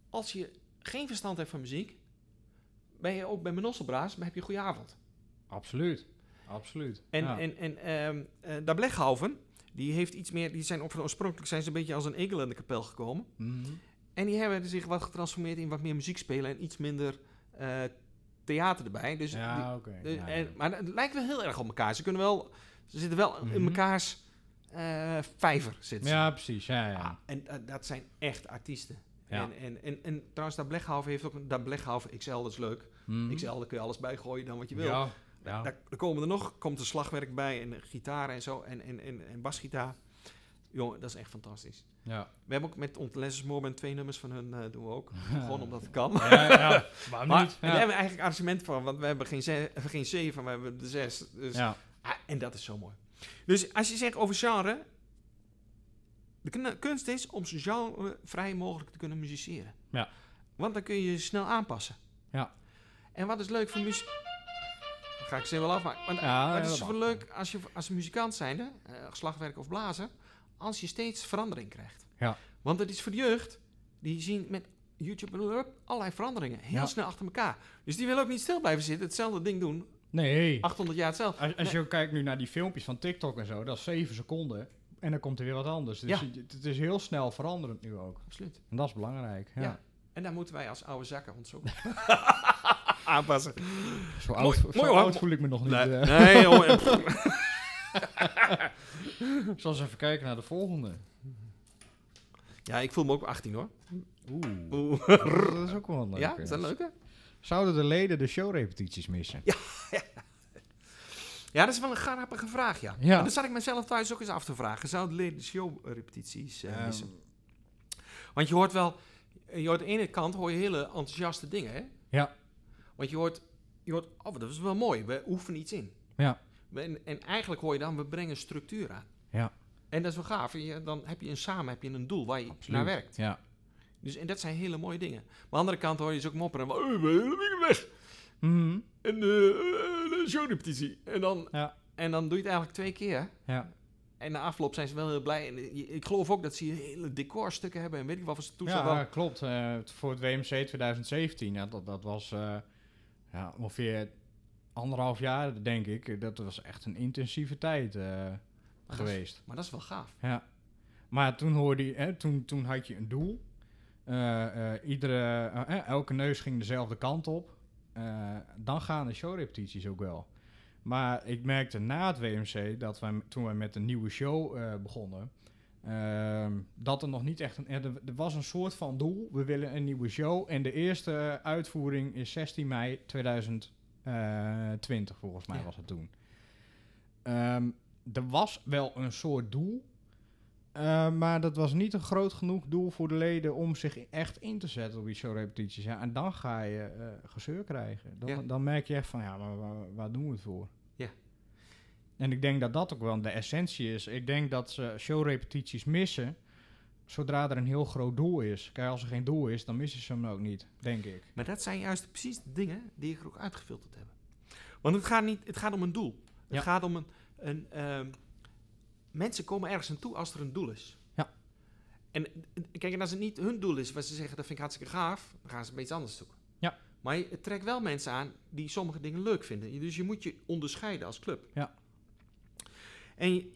Als je geen verstand hebt van muziek, ben je ook bij Nozem Brass, maar heb je een goede avond. Absoluut, absoluut. En, ja. en, en um, uh, Da Blechhaven, Die heeft iets meer, die zijn op, oorspronkelijk zijn ze een beetje als een Engeland kapel gekomen. Mm-hmm. En die hebben zich wat getransformeerd in wat meer muziek spelen en iets minder uh, theater erbij. Dus ja, die, okay. de, ja, en, ja. Maar het lijkt wel heel erg op elkaar. Ze kunnen wel, ze zitten wel mm-hmm. in elkaars uh, vijver zitten. Ja, precies. Ja, ja. Ah, en uh, dat zijn echt artiesten. Ja. En, en, en, en trouwens, Da Blechhaven heeft ook een Da Blechhaven X L, dat is leuk. Mm-hmm. X L, daar kun je alles bij gooien dan wat je wil. Ja. Ja. Daar komen er nog, komt er slagwerk bij en gitaren en zo en, en, en, en basgitaar. Jongen, dat is echt fantastisch. Ja. We hebben ook met ons Less is More Band twee nummers van hun, uh, doen we ook. Ja. Gewoon omdat het kan. Ja, ja, ja. Maar, maar niet. Ja. En daar hebben we eigenlijk een arrangement van, want we hebben geen, ze- geen zeven, we hebben de zes. Dus, ja. ah, en dat is zo mooi. Dus als je zegt over genre, de kn- kunst is om zo genrevrij mogelijk te kunnen musiceren. Ja. Want dan kun je je snel aanpassen. Ja. En wat is leuk voor muziek... Ga ik ze wel afmaken. Want ja, het is wel leuk als je als muzikant zijnde, uh, slagwerker of blazer, als je steeds verandering krijgt. Ja. Want het is voor de jeugd, die zien met YouTube allerlei veranderingen heel ja. snel achter elkaar. Dus die willen ook niet stil blijven zitten, hetzelfde ding doen. Nee. achthonderd jaar hetzelfde. Als, als nee. je kijkt nu naar die filmpjes van TikTok en zo, dat is zeven seconden en dan komt er weer wat anders. Dus ja. het, het is heel snel veranderend nu ook. Absoluut. En dat is belangrijk. Ja. ja. En daar moeten wij als oude zakken ons ook aanpassen. Zo oud, mooi, zo mooi, oud voel ik me nog niet. Nee, uh. nee jongen. Ik zal eens even kijken naar de volgende. Ja, ik voel me ook achttien hoor. Oeh. Oeh. Dat is ook wel leuk. Ja, is dat leuk hè? Zouden de leden de showrepetities missen? Ja, ja. ja, dat is wel een grappige vraag, ja. ja. Dat zat ik mezelf thuis ook eens af te vragen. Zouden de leden de showrepetities uh, missen? Um. Want je hoort wel... Je hoort aan de ene kant hoor je hele enthousiaste dingen, hè? Ja. Want je hoort, je hoort, oh, dat is wel mooi, we oefenen iets in. Ja. En, en eigenlijk hoor je dan, we brengen structuur aan. Ja. En dat is wel gaaf. Je, dan heb je een samen, heb je een doel waar je Absoluut. naar werkt. Ja. Dus, en dat zijn hele mooie dingen. Maar aan de andere kant hoor je ze ook mopperen. Oh, we hebben weg. Mm-hmm. En de uh, showrepetitie. En dan, ja. en dan doe je het eigenlijk twee keer. Ja. En na afloop zijn ze wel heel blij. En ik geloof ook dat ze hier hele decorstukken hebben. En weet ik wat voor toestand. Ja, klopt. Uh, voor het W M C twintig zeventien. Ja, dat, dat was... Uh, Ja, ongeveer anderhalf jaar, denk ik. Dat was echt een intensieve tijd uh, maar geweest. Dat is, maar dat is wel gaaf. Ja. Maar toen hoorde je, hè, toen, toen had je een doel. Uh, uh, iedere, uh, uh, elke neus ging dezelfde kant op. Uh, dan gaan de showrepetities ook wel. Maar ik merkte na het W M C dat wij, toen wij met een nieuwe show uh, begonnen... Uh, dat er nog niet echt... Een, er, er was een soort van doel. We willen een nieuwe show. En de eerste uitvoering is zestien mei tweeduizend twintig, volgens mij ja. was het toen. Um, er was wel een soort doel. Uh, maar dat was niet een groot genoeg doel voor de leden... om zich echt in te zetten op die showrepetities. Ja, en dan ga je uh, gezeur krijgen. Dan, ja. dan merk je echt van, ja, maar waar, waar doen we het voor? Ja. En ik denk dat dat ook wel de essentie is. Ik denk dat ze showrepetities missen... zodra er een heel groot doel is. Kijk, als er geen doel is, dan missen ze hem ook niet, denk ik. Maar dat zijn juist precies de dingen die er ook uitgefilterd hebben. Want het gaat, niet, het gaat om een doel. Het ja. gaat om een... een um, mensen komen ergens aan toe als er een doel is. Ja. En kijk, en als het niet hun doel is... wat ze zeggen, dat vind ik hartstikke gaaf... dan gaan ze iets anders zoeken. Ja. Maar je trekt wel mensen aan die sommige dingen leuk vinden. Dus je moet je onderscheiden als club. Ja. En je,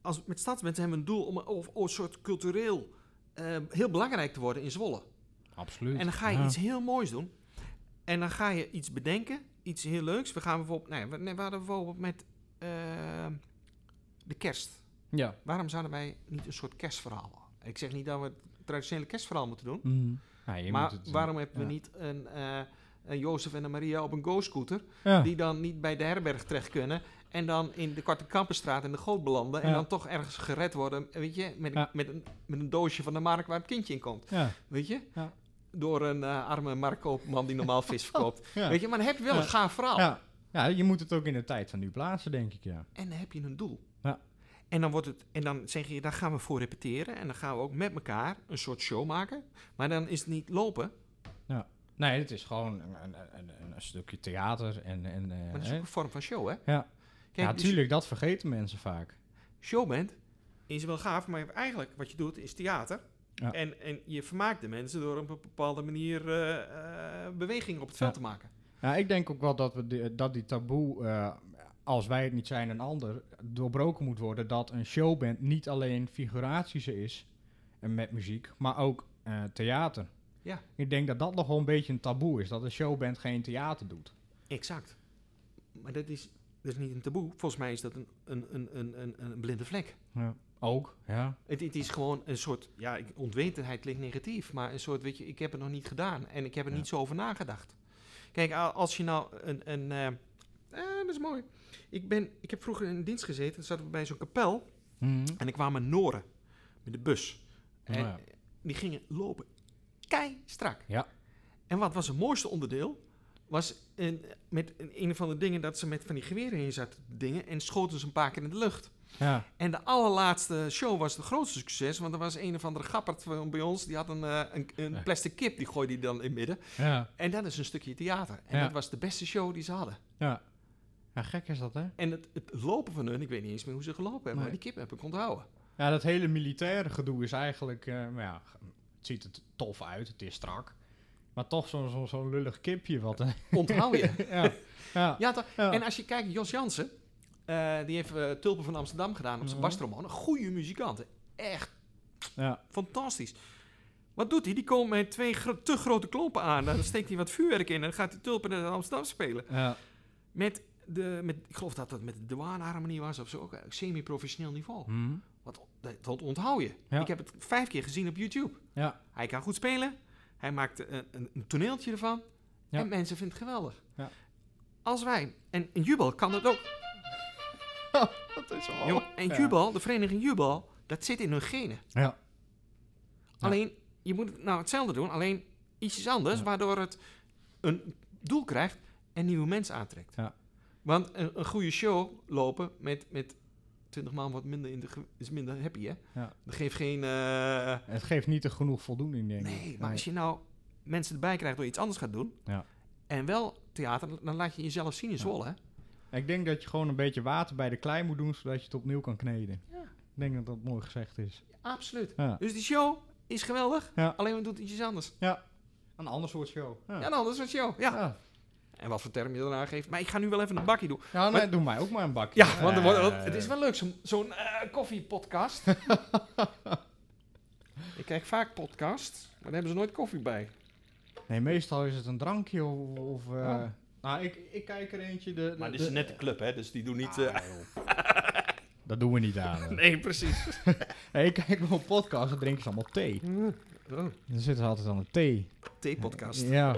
als, met Stadsband hebben we een doel om, om, om een soort cultureel uh, heel belangrijk te worden in Zwolle. Absoluut. En dan ga je ja. iets heel moois doen. En dan ga je iets bedenken, iets heel leuks. We gaan bijvoorbeeld, nee, we, nee, we hadden bijvoorbeeld met uh, de kerst. Ja. Waarom zouden wij niet een soort kerstverhaal? Ik zeg niet dat we het traditionele kerstverhaal moeten doen. Mm. Ja, je maar moet het, waarom hebben ja. we niet een, uh, een Jozef en een Maria op een go-scooter... Ja. die dan niet bij de herberg terecht kunnen... En dan in de Korte Kampenstraat in de goot belanden. Ja. En dan toch ergens gered worden. Weet je, met, ja. met, een, met een doosje van de markt waar het kindje in komt. Ja. Weet je? Ja. Door een uh, arme marktkoopman die normaal vis verkoopt. Ja. Weet je, maar dan heb je wel ja. een gaaf verhaal. Ja. ja, je moet het ook in de tijd van nu plaatsen, denk ik, ja. En dan heb je een doel. Ja. En dan wordt het, en dan zeg je, daar gaan we voor repeteren. En dan gaan we ook met elkaar een soort show maken. Maar dan is het niet lopen. Ja. Nee, het is gewoon een, een, een, een stukje theater. En, en, maar dat is ook hè? een vorm van show, hè? Ja. Kijk, ja, natuurlijk, dat vergeten mensen vaak. Showband is wel gaaf, maar eigenlijk wat je doet is theater. Ja. En, en je vermaakt de mensen door op een bepaalde manier uh, uh, beweging op het veld ja. te maken. Ja, ik denk ook wel dat we de, dat die taboe uh, als wij het niet zijn, een ander, doorbroken moet worden dat een showband niet alleen figuraties is en met muziek, maar ook uh, theater. Ja. Ik denk dat dat nog wel een beetje een taboe is, dat een showband geen theater doet. Exact. Maar dat is, dat is niet een taboe. Volgens mij is dat een, een, een, een, een blinde vlek. Ja. Ook, ja. Het, het is gewoon een soort, ja, onwetendheid klinkt negatief, maar een soort, weet je, ik heb het nog niet gedaan en ik heb er ja. niet zo over nagedacht. Kijk, als je nou een... een uh, eh, dat is mooi. Ik, ben, ik heb vroeger in dienst gezeten, dan zaten we bij zo'n kapel mm-hmm. en er kwamen Noren met de bus. En oh, ja. die gingen lopen kei strak. Ja. En wat was het mooiste onderdeel? Was een, met een, een van de dingen dat ze met van die geweren in zaten dingen en schoten ze een paar keer in de lucht. Ja. En de allerlaatste show was het grootste succes, want er was een of andere gappert van bij ons, die had een, uh, een, een plastic kip, die gooide die dan in midden. Ja. En dat is een stukje theater. En ja. dat was de beste show die ze hadden. Ja, ja gek is dat, hè? En het, het lopen van hun, ik weet niet eens meer hoe ze gelopen hebben, nee. maar die kip heb ik onthouden. Ja, dat hele militaire gedoe is eigenlijk, uh, maar ja, het ziet er tof uit, het is strak. Maar toch zo'n zo, zo lullig kipje wat. Onthoud je. ja. Ja. Ja, toch? Ja. En als je kijkt, Jos Jansen, uh, die heeft uh, Tulpen van Amsterdam gedaan op zijn mm-hmm. bastroman. Een goede muzikant. Echt ja. fantastisch. Wat doet hij? Die komt met twee gro- te grote klompen aan. Dan steekt hij wat vuurwerk in en dan gaat hij Tulpen in Amsterdam spelen. Ja. Met de, met, ik geloof dat dat met de douaneharmonie was of zo. Ook semi-professioneel niveau. Mm-hmm. Wat, dat onthoud je. Ja. Ik heb het vijf keer gezien op YouTube. Ja. Hij kan goed spelen. Hij maakt een, een toneeltje ervan. Ja. En mensen vinden het geweldig. Ja. Als wij... En, en Jubal kan dat ook. Oh, dat is wel... Jong, en ja. Jubal, de vereniging Jubal... Dat zit in hun genen. Ja. Alleen, ja. je moet het nou hetzelfde doen. Alleen ietsjes anders. Ja. Waardoor het een doel krijgt... En nieuwe mensen aantrekt. Ja. Want een, een goede show lopen... Met... met twintig man wordt minder in de ge- is minder happy, hè? Ja. Dat geeft geen... Uh... Het geeft niet er genoeg voldoening, denk ik. Nee, maar als je nou mensen erbij krijgt door iets anders gaat doen... Ja. En wel theater, dan laat je jezelf zien in Zwolle, ja. hè? Ik denk dat je gewoon een beetje water bij de klei moet doen... Zodat je het opnieuw kan kneden. Ja. Ik denk dat dat mooi gezegd is. Ja, absoluut. Ja. Dus die show is geweldig. Ja. Alleen we doen het iets anders. Ja. Een ander soort show. Ja, ja een ander soort show, ja. ja. En wat voor term je daarna geeft. Maar ik ga nu wel even een bakje doen. Ja, nee, maar, doe mij ook maar een bakje. Ja, want uh, het, het is wel leuk, zo, zo'n uh, koffiepodcast. Ik kijk vaak podcasts, maar daar hebben ze nooit koffie bij. Nee, meestal is het een drankje of... of uh, oh. Nou, ik, ik kijk er eentje... De, de, maar dit is net de club, hè, dus die doen niet... Ah, uh, dat doen we niet aan. Nee, precies. Hey, ik kijk wel een podcast, dan drinken ze allemaal thee. Mm. Oh. Dan zitten ze altijd aan de thee. Thee-podcast. Ja.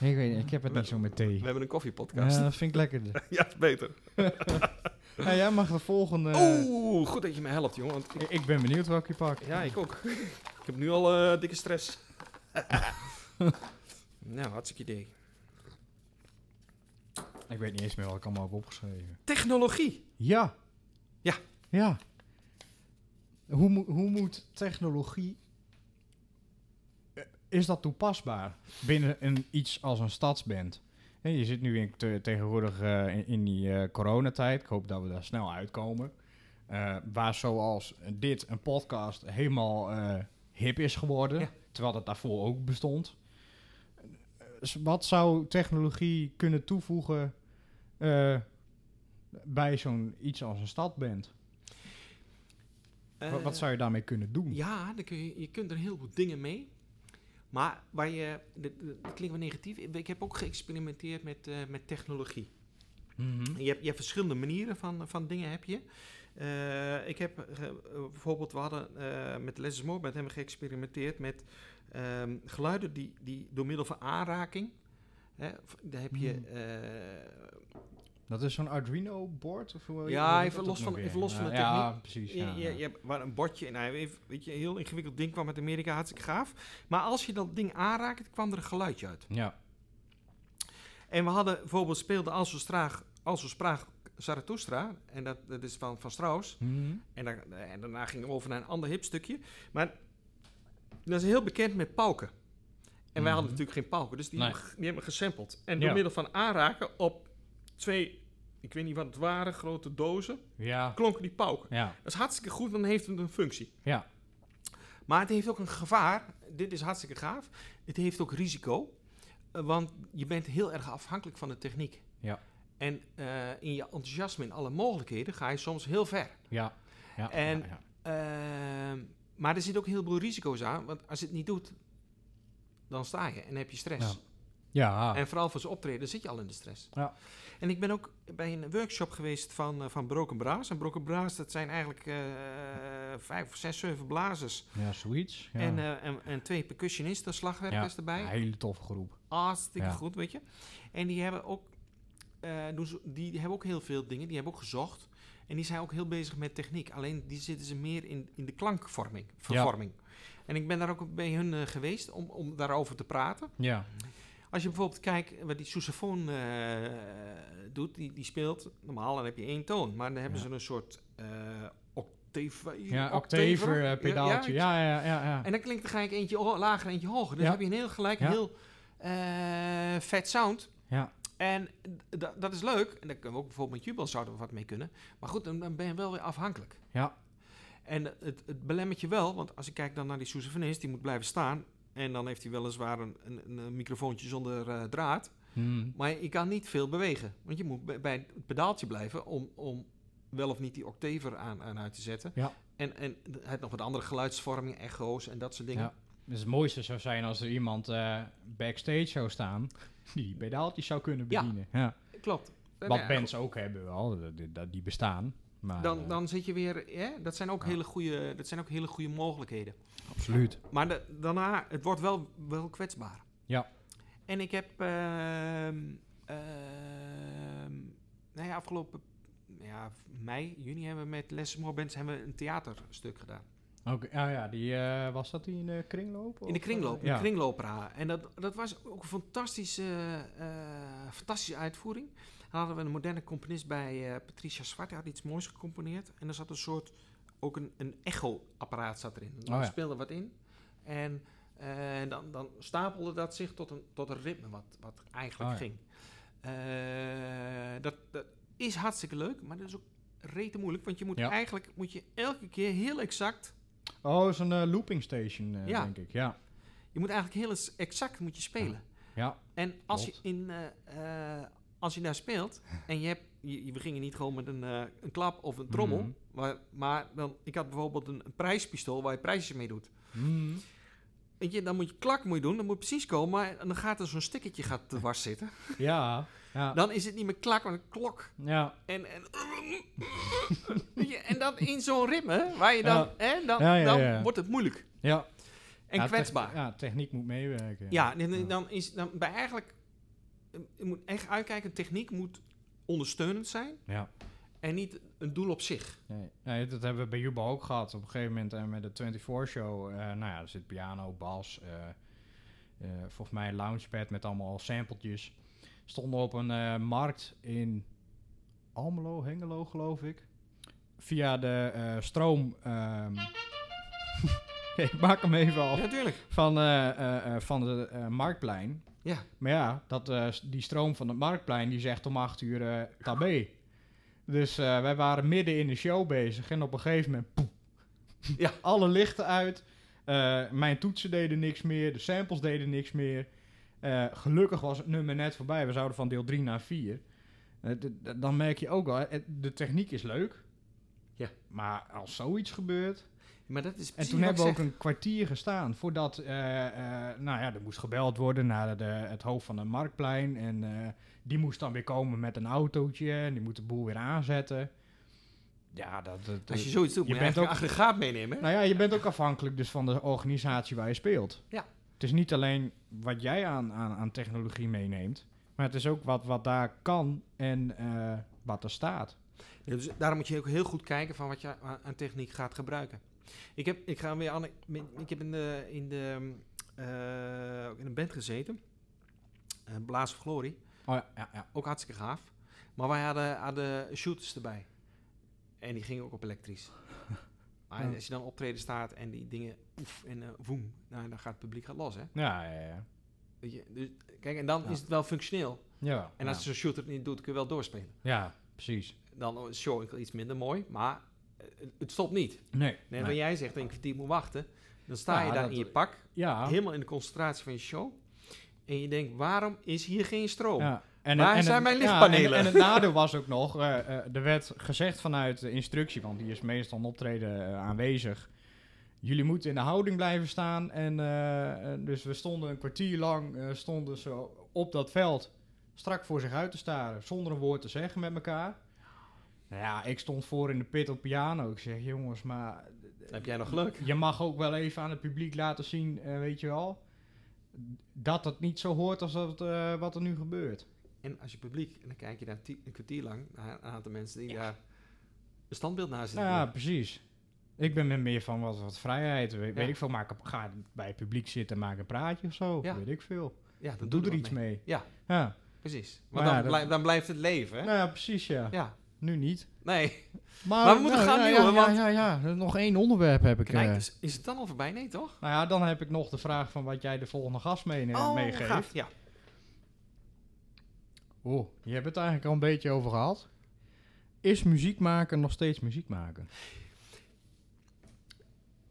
Ik weet niet, ik heb het we, niet zo met thee. We hebben een koffiepodcast. Ja, dat vind ik lekkerder. Ja, beter. Ja, jij mag de volgende... Oeh, goed dat je me helpt, jongen. Want ik, ik ben benieuwd welke je pakt. Ja, ik ook. Ik heb nu al uh, dikke stress. Nou, hartstikke idee. Ik weet niet eens meer wat ik allemaal heb opgeschreven. Technologie. Ja. Ja. Ja. Hoe, mo- hoe moet technologie... Is dat toepasbaar binnen een, iets als een stadsband? En je zit nu in te, tegenwoordig uh, in, in die uh, coronatijd. Ik hoop dat we daar snel uitkomen. Uh, waar zoals dit, een podcast, helemaal uh, hip is geworden. Ja. Terwijl dat daarvoor ook bestond. Uh, wat zou technologie kunnen toevoegen uh, bij zo'n iets als een stadsband? Uh, wat, wat zou je daarmee kunnen doen? Ja, dan kun je, je kunt er heel veel dingen mee. Maar waar je, dat klinkt wel negatief, ik heb ook geëxperimenteerd met, uh, met technologie. Mm-hmm. Je, hebt, je hebt verschillende manieren van, van dingen heb je. Uh, ik heb uh, bijvoorbeeld, we hadden uh, met Less is More Band hebben we geëxperimenteerd met um, geluiden die, die door middel van aanraking, hè, daar heb je... Mm. Uh, dat is zo'n Arduino-board? Ja, even los van, even los van de techniek. Ja, precies. Ja. Je, je, je hebt waar een bordje en nou, weet je, een heel ingewikkeld ding kwam uit Amerika, hartstikke gaaf. Maar als je dat ding aanraakt, kwam er een geluidje uit. Ja. En we hadden bijvoorbeeld speelde Als we spraag, als we spraag Zarathustra, en dat, dat is van, van Strauss. Mm-hmm. En, dan, en daarna gingen we over naar een ander hip stukje. Maar dat is heel bekend met pauken. En mm-hmm. wij hadden natuurlijk geen pauken, dus die, nee. hebben, die hebben we gesampled. En door ja. middel van aanraken op twee... Ik weet niet wat het waren, grote dozen, ja. klonken die pauken. Ja. Dat is hartstikke goed, want dan heeft het een functie. Ja. Maar het heeft ook een gevaar. Dit is hartstikke gaaf. Het heeft ook risico, want je bent heel erg afhankelijk van de techniek. Ja. En uh, in je enthousiasme in alle mogelijkheden ga je soms heel ver. Ja. ja en, ja, ja. Uh, maar er zitten ook een heleboel risico's aan. Want als je het niet doet, dan sta je en heb je stress. Ja. Ja. En vooral voor zijn optreden zit je al in de stress. Ja. En ik ben ook bij een workshop geweest van, uh, van Broken Brass. En Broken Brass, dat zijn eigenlijk uh, vijf, zes, zeven blazers. Ja, zoiets. Ja. En, uh, en, en twee percussionisten, slagwerkers ja, erbij. Een hele toffe groep. Hartstikke ja. goed, weet je. En die hebben ook... Uh, doen ze, die hebben ook heel veel dingen, die hebben ook gezocht. En die zijn ook heel bezig met techniek. Alleen die zitten ze meer in, in de klankvervorming. Ja. En ik ben daar ook bij hun uh, geweest om, om daarover te praten. Ja. Als je bijvoorbeeld kijkt wat die sousaphone uh, doet, die, die speelt normaal, dan heb je één toon. Maar dan hebben ja. ze een soort uh, octave, ja, octaver uh, pedaaltje. Ja ja, ja, ja, ja. En dan klinkt er gelijk eentje o- lager, eentje hoger. Dus ja. heb je een heel gelijk, ja. heel uh, vet sound. Ja. En d- d- dat is leuk. En daar kunnen we ook bijvoorbeeld met Jubal zouden we wat mee kunnen. Maar goed, dan, dan ben je wel weer afhankelijk. Ja. En het, het belemmert je wel, want als ik kijk dan naar die sousaphonist, die moet blijven staan. En dan heeft hij weliswaar een, een, een microfoontje zonder uh, draad. Hmm. Maar je kan niet veel bewegen. Want je moet b- bij het pedaaltje blijven om, om wel of niet die octaver aan, aan uit te zetten. Ja. En, en het nog wat andere geluidsvorming, echo's en dat soort dingen. Ja. Dus het mooiste zou zijn als er iemand uh, backstage zou staan die pedaaltjes zou kunnen bedienen. Ja, ja. klopt. Wat ja, bands ook hebben wel, die, die bestaan. Maar dan, uh, dan zit je weer... Hè? Dat zijn ook ja. hele goede, dat zijn ook hele goede mogelijkheden. Absoluut. Maar de, daarna, het wordt wel, wel kwetsbaar. Ja. En ik heb... Uh, uh, nou ja, afgelopen ja, mei, juni hebben we met Less is More Band hebben we een theaterstuk gedaan. Oké, okay, ah ja, die, uh, was dat die in de kringloop? Of? In de kringloop, ja. de kringloopera. En dat, dat was ook een fantastische, uh, fantastische uitvoering. Dan hadden we een moderne componist bij uh, Patricia Zwart. Die had iets moois gecomponeerd. En er zat een soort, ook een, een echo-apparaat zat erin. Dan oh, ja. speelde wat in. En uh, dan, dan stapelde dat zich tot een, tot een ritme wat, wat eigenlijk oh, ja. ging. Uh, dat, dat is hartstikke leuk, maar dat is ook rete moeilijk. Want je moet ja. eigenlijk moet je elke keer heel exact... Oh, zo'n uh, looping station, uh, ja. denk ik. Ja. Je moet eigenlijk heel exact moet je spelen. Ja. ja. En als Rot. je in... Uh, uh, Als je daar speelt en je hebt, je, we gingen niet gewoon met een, uh, een klap of een trommel, mm-hmm. maar, maar dan, ik had bijvoorbeeld een, een prijspistool waar je prijsjes mee doet. Mm-hmm. Weet je, dan moet je klak moet je doen, dan moet je precies komen, maar dan gaat er zo'n stikkertje gaat te dwars zitten. Ja, ja. Dan is het niet meer klak, maar een klok. Ja. En, en, weet je, en dan in zo'n ritme, waar je dan, ja. hè, dan, ja, ja, ja, ja. dan wordt het moeilijk. Ja. En ja, kwetsbaar. Te- ja, techniek moet meewerken. Ja, ja dan, dan is dan bij eigenlijk... Je moet echt uitkijken, techniek moet ondersteunend zijn ja. en niet een doel op zich. Nee. Nee, dat hebben we bij Jubal ook gehad op een gegeven moment en met de vierentwintig show. Uh, nou ja, er zit piano, bas, uh, uh, volgens mij een loungepad met allemaal sampletjes. Stonden op een uh, markt in Almelo, Hengelo geloof ik. Via de uh, stroom... Um, ik maak hem even af. Ja, natuurlijk. Van, uh, uh, uh, van de uh, Marktplein. Ja. Maar ja, dat, uh, die stroom van het Marktplein, die zegt om acht uur uh, tabé. Dus uh, wij waren midden in de show bezig en op een gegeven moment, poep, ja. alle lichten uit. Uh, mijn toetsen deden niks meer, de samples deden niks meer. Uh, gelukkig was het nummer net voorbij, we zouden van deel drie naar vier. Uh, d- d- dan merk je ook al, de techniek is leuk, ja. maar als zoiets gebeurt... Maar dat is en toen hebben we ook een kwartier gestaan voordat, uh, uh, nou ja, er moest gebeld worden naar de, het hoofd van de Marktplein. En uh, die moest dan weer komen met een autootje en die moet de boel weer aanzetten. Ja, dat... dat Als je zoiets doet, je moet je bent ook, een aggregaat meenemen. Hè? Nou ja, je bent ook afhankelijk dus van de organisatie waar je speelt. Ja. Het is niet alleen wat jij aan, aan, aan technologie meeneemt, maar het is ook wat, wat daar kan en uh, wat er staat. Ja, dus daarom moet je ook heel goed kijken van wat je aan techniek gaat gebruiken. Ik heb, ik ga weer aan, ik heb in de, in de uh, in een band gezeten, uh, Blaas of Glory, oh ja, ja, ja. ook hartstikke gaaf. Maar wij hadden, hadden shooters erbij en die gingen ook op elektrisch. Maar ja. als je dan optreden staat en die dingen poef en uh, woem, nou, dan gaat het publiek gaat los, hè? Ja, ja, ja. Weet je, dus, kijk, en dan ja. is het wel functioneel. Ja. En als ja. je zo'n shooter niet doet, kun je wel doorspelen. Ja, precies. Dan is show iets minder mooi, maar het stopt niet. Nee. nee, nee. Wat jij zegt, een kwartier moet wachten. Dan sta ja, je daar in je pak. Ja. Helemaal in de concentratie van je show. En je denkt, waarom is hier geen stroom? Ja. En Waar en zijn het, mijn lichtpanelen? Ja, en, en het nadeel was ook nog, uh, uh, er werd gezegd vanuit de instructie, want die is meestal een optreden uh, aanwezig. Jullie moeten in de houding blijven staan. En uh, dus we stonden een kwartier lang uh, stonden ze op dat veld strak voor zich uit te staren, zonder een woord te zeggen met elkaar. Nou ja, ik stond voor in de pit op piano. Ik zeg, jongens, maar... Heb jij nog geluk? Je mag ook wel even aan het publiek laten zien, uh, weet je wel, dat het niet zo hoort als dat, uh, wat er nu gebeurt. En als je publiek, en dan kijk je daar tien, een kwartier lang naar een aantal mensen die ja. daar een standbeeld naast zitten. Ja, precies. Ik ben meer van wat, wat vrijheid, weet, ja. weet ik veel. Maak, ga bij het publiek zitten en maak een praatje of zo, ja. weet ik veel. Ja, dan doe er iets mee. mee. Ja. ja, precies. Maar, maar dan, ja, blij, dan blijft het leven, hè? Nou ja, precies, ja. ja. Nu niet. Nee. Maar, maar we moeten nou, gaan nu, ja, hoor. Ja, ja, ja, ja. Nog één onderwerp heb ik. Kijk, is, is het dan al voorbij? Nee, toch? Nou ja, dan heb ik nog de vraag van wat jij de volgende gast mee, oh, meegeeft. Gaaf, ja. Oeh, je hebt het eigenlijk al een beetje over gehad. Is muziek maken nog steeds muziek maken?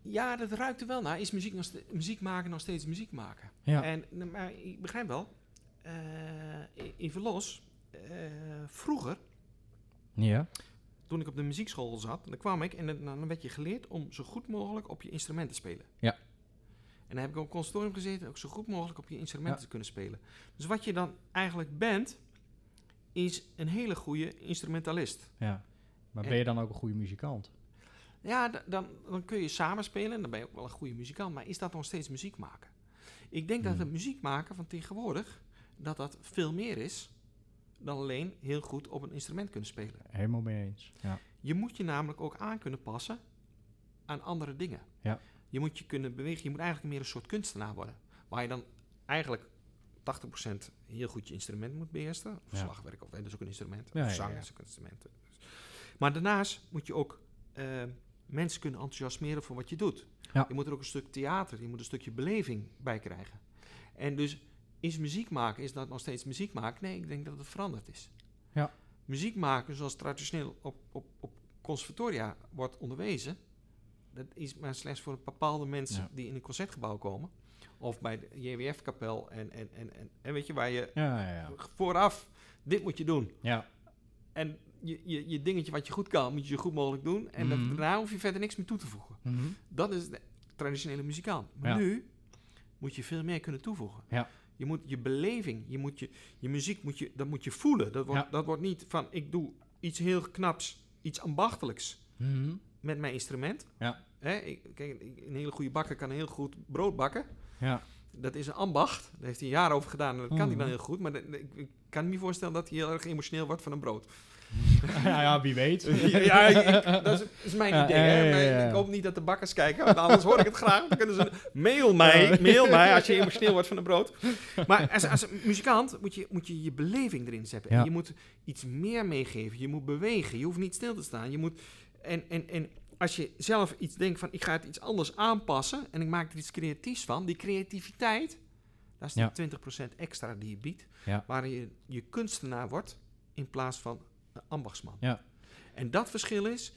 Ja, dat ruikt er wel naar. Is muziek, nog ste- muziek maken nog steeds muziek maken? Ja. En, maar ik begrijp wel. Uh, even los. Uh, vroeger... Ja. Toen ik op de muziekschool zat, dan kwam ik en dan, dan werd je geleerd om zo goed mogelijk op je instrument te spelen. Ja. En dan heb ik op het conservatorium gezeten, ook zo goed mogelijk op je instrument ja. te kunnen spelen. Dus wat je dan eigenlijk bent, is een hele goede instrumentalist. Ja. Maar en ben je dan ook een goede muzikant? Ja, d- dan, dan kun je samen spelen en dan ben je ook wel een goede muzikant. Maar is dat nog steeds muziek maken? Ik denk hmm. dat het muziek maken van tegenwoordig, dat dat veel meer is dan alleen heel goed op een instrument kunnen spelen. Helemaal mee eens. Ja. Je moet je namelijk ook aan kunnen passen aan andere dingen. Ja. Je moet je kunnen bewegen. Je moet eigenlijk meer een soort kunstenaar worden. Waar je dan eigenlijk tachtig procent heel goed je instrument moet beheersen. Of ja. slagwerk, of, dat is ook een instrument. Ja, of zang ja, ja. is ook een instrument. Maar daarnaast moet je ook uh, mensen kunnen enthousiasmeren voor wat je doet. Ja. Je moet er ook een stuk theater, je moet een stukje beleving bij krijgen. En dus... Is muziek maken, is dat nog steeds muziek maken? Nee, ik denk dat het veranderd is. Ja. Muziek maken zoals traditioneel op, op, op conservatoria wordt onderwezen, dat is maar slechts voor bepaalde mensen ja. die in een concertgebouw komen. Of bij de J W F-kapel en, en, en, en, en weet je, waar je ja, ja, ja. vooraf, dit moet je doen. Ja. En je, je, je dingetje wat je goed kan, moet je zo goed mogelijk doen. En mm-hmm. dat, daarna hoef je verder niks meer toe te voegen. Mm-hmm. Dat is de traditionele muzikant. Maar ja. nu moet je veel meer kunnen toevoegen. Ja. Je moet je beleving, je, moet je, je muziek, moet je, dat moet je voelen. Dat wordt, ja. dat wordt niet van, ik doe iets heel knaps, iets ambachtelijks mm-hmm. met mijn instrument. Ja. Hè, ik, kijk, een hele goede bakker kan heel goed brood bakken. Ja. Dat is een ambacht, daar heeft hij jaren over gedaan en dat mm-hmm. kan hij dan heel goed. Maar dat, ik, ik kan me niet voorstellen dat hij heel erg emotioneel wordt van een brood. Ja, ja, wie weet. Ja, ik, dat is, is mijn ja, idee. Ja, ja, ja, ja. Ik hoop niet dat de bakkers kijken, want anders hoor ik het graag. Dan kunnen ze mail mij, mail mij als je emotioneel wordt van een brood. Maar als, als muzikant moet je, moet je je beleving erin zetten. Ja. Je moet iets meer meegeven. Je moet bewegen. Je hoeft niet stil te staan. Je moet, en, en, en als je zelf iets denkt van ik ga het iets anders aanpassen en ik maak er iets creatiefs van, die creativiteit, dat is ja. die twintig procent extra die je biedt, ja. waarin je, je kunstenaar wordt in plaats van ambachtsman. Ja. En dat verschil is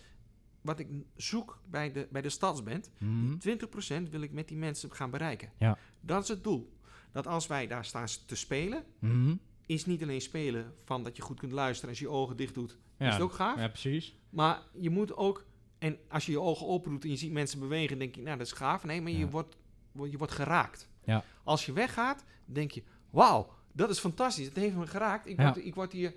wat ik zoek bij de, bij de Stadsband. Mm-hmm. twintig procent wil ik met die mensen gaan bereiken. Ja. Dat is het doel. Dat als wij daar staan te spelen, mm-hmm. is niet alleen spelen van dat je goed kunt luisteren als je je ogen dicht doet. Ja. Is het ook gaaf? Ja, precies. Maar je moet ook, en als je je ogen open doet en je ziet mensen bewegen, denk je, nou dat is gaaf. Nee, maar ja. je, wordt, je wordt geraakt. Ja. Als je weggaat, denk je, wauw, dat is fantastisch. Dat heeft me geraakt. Ik, ja. word, ik word hier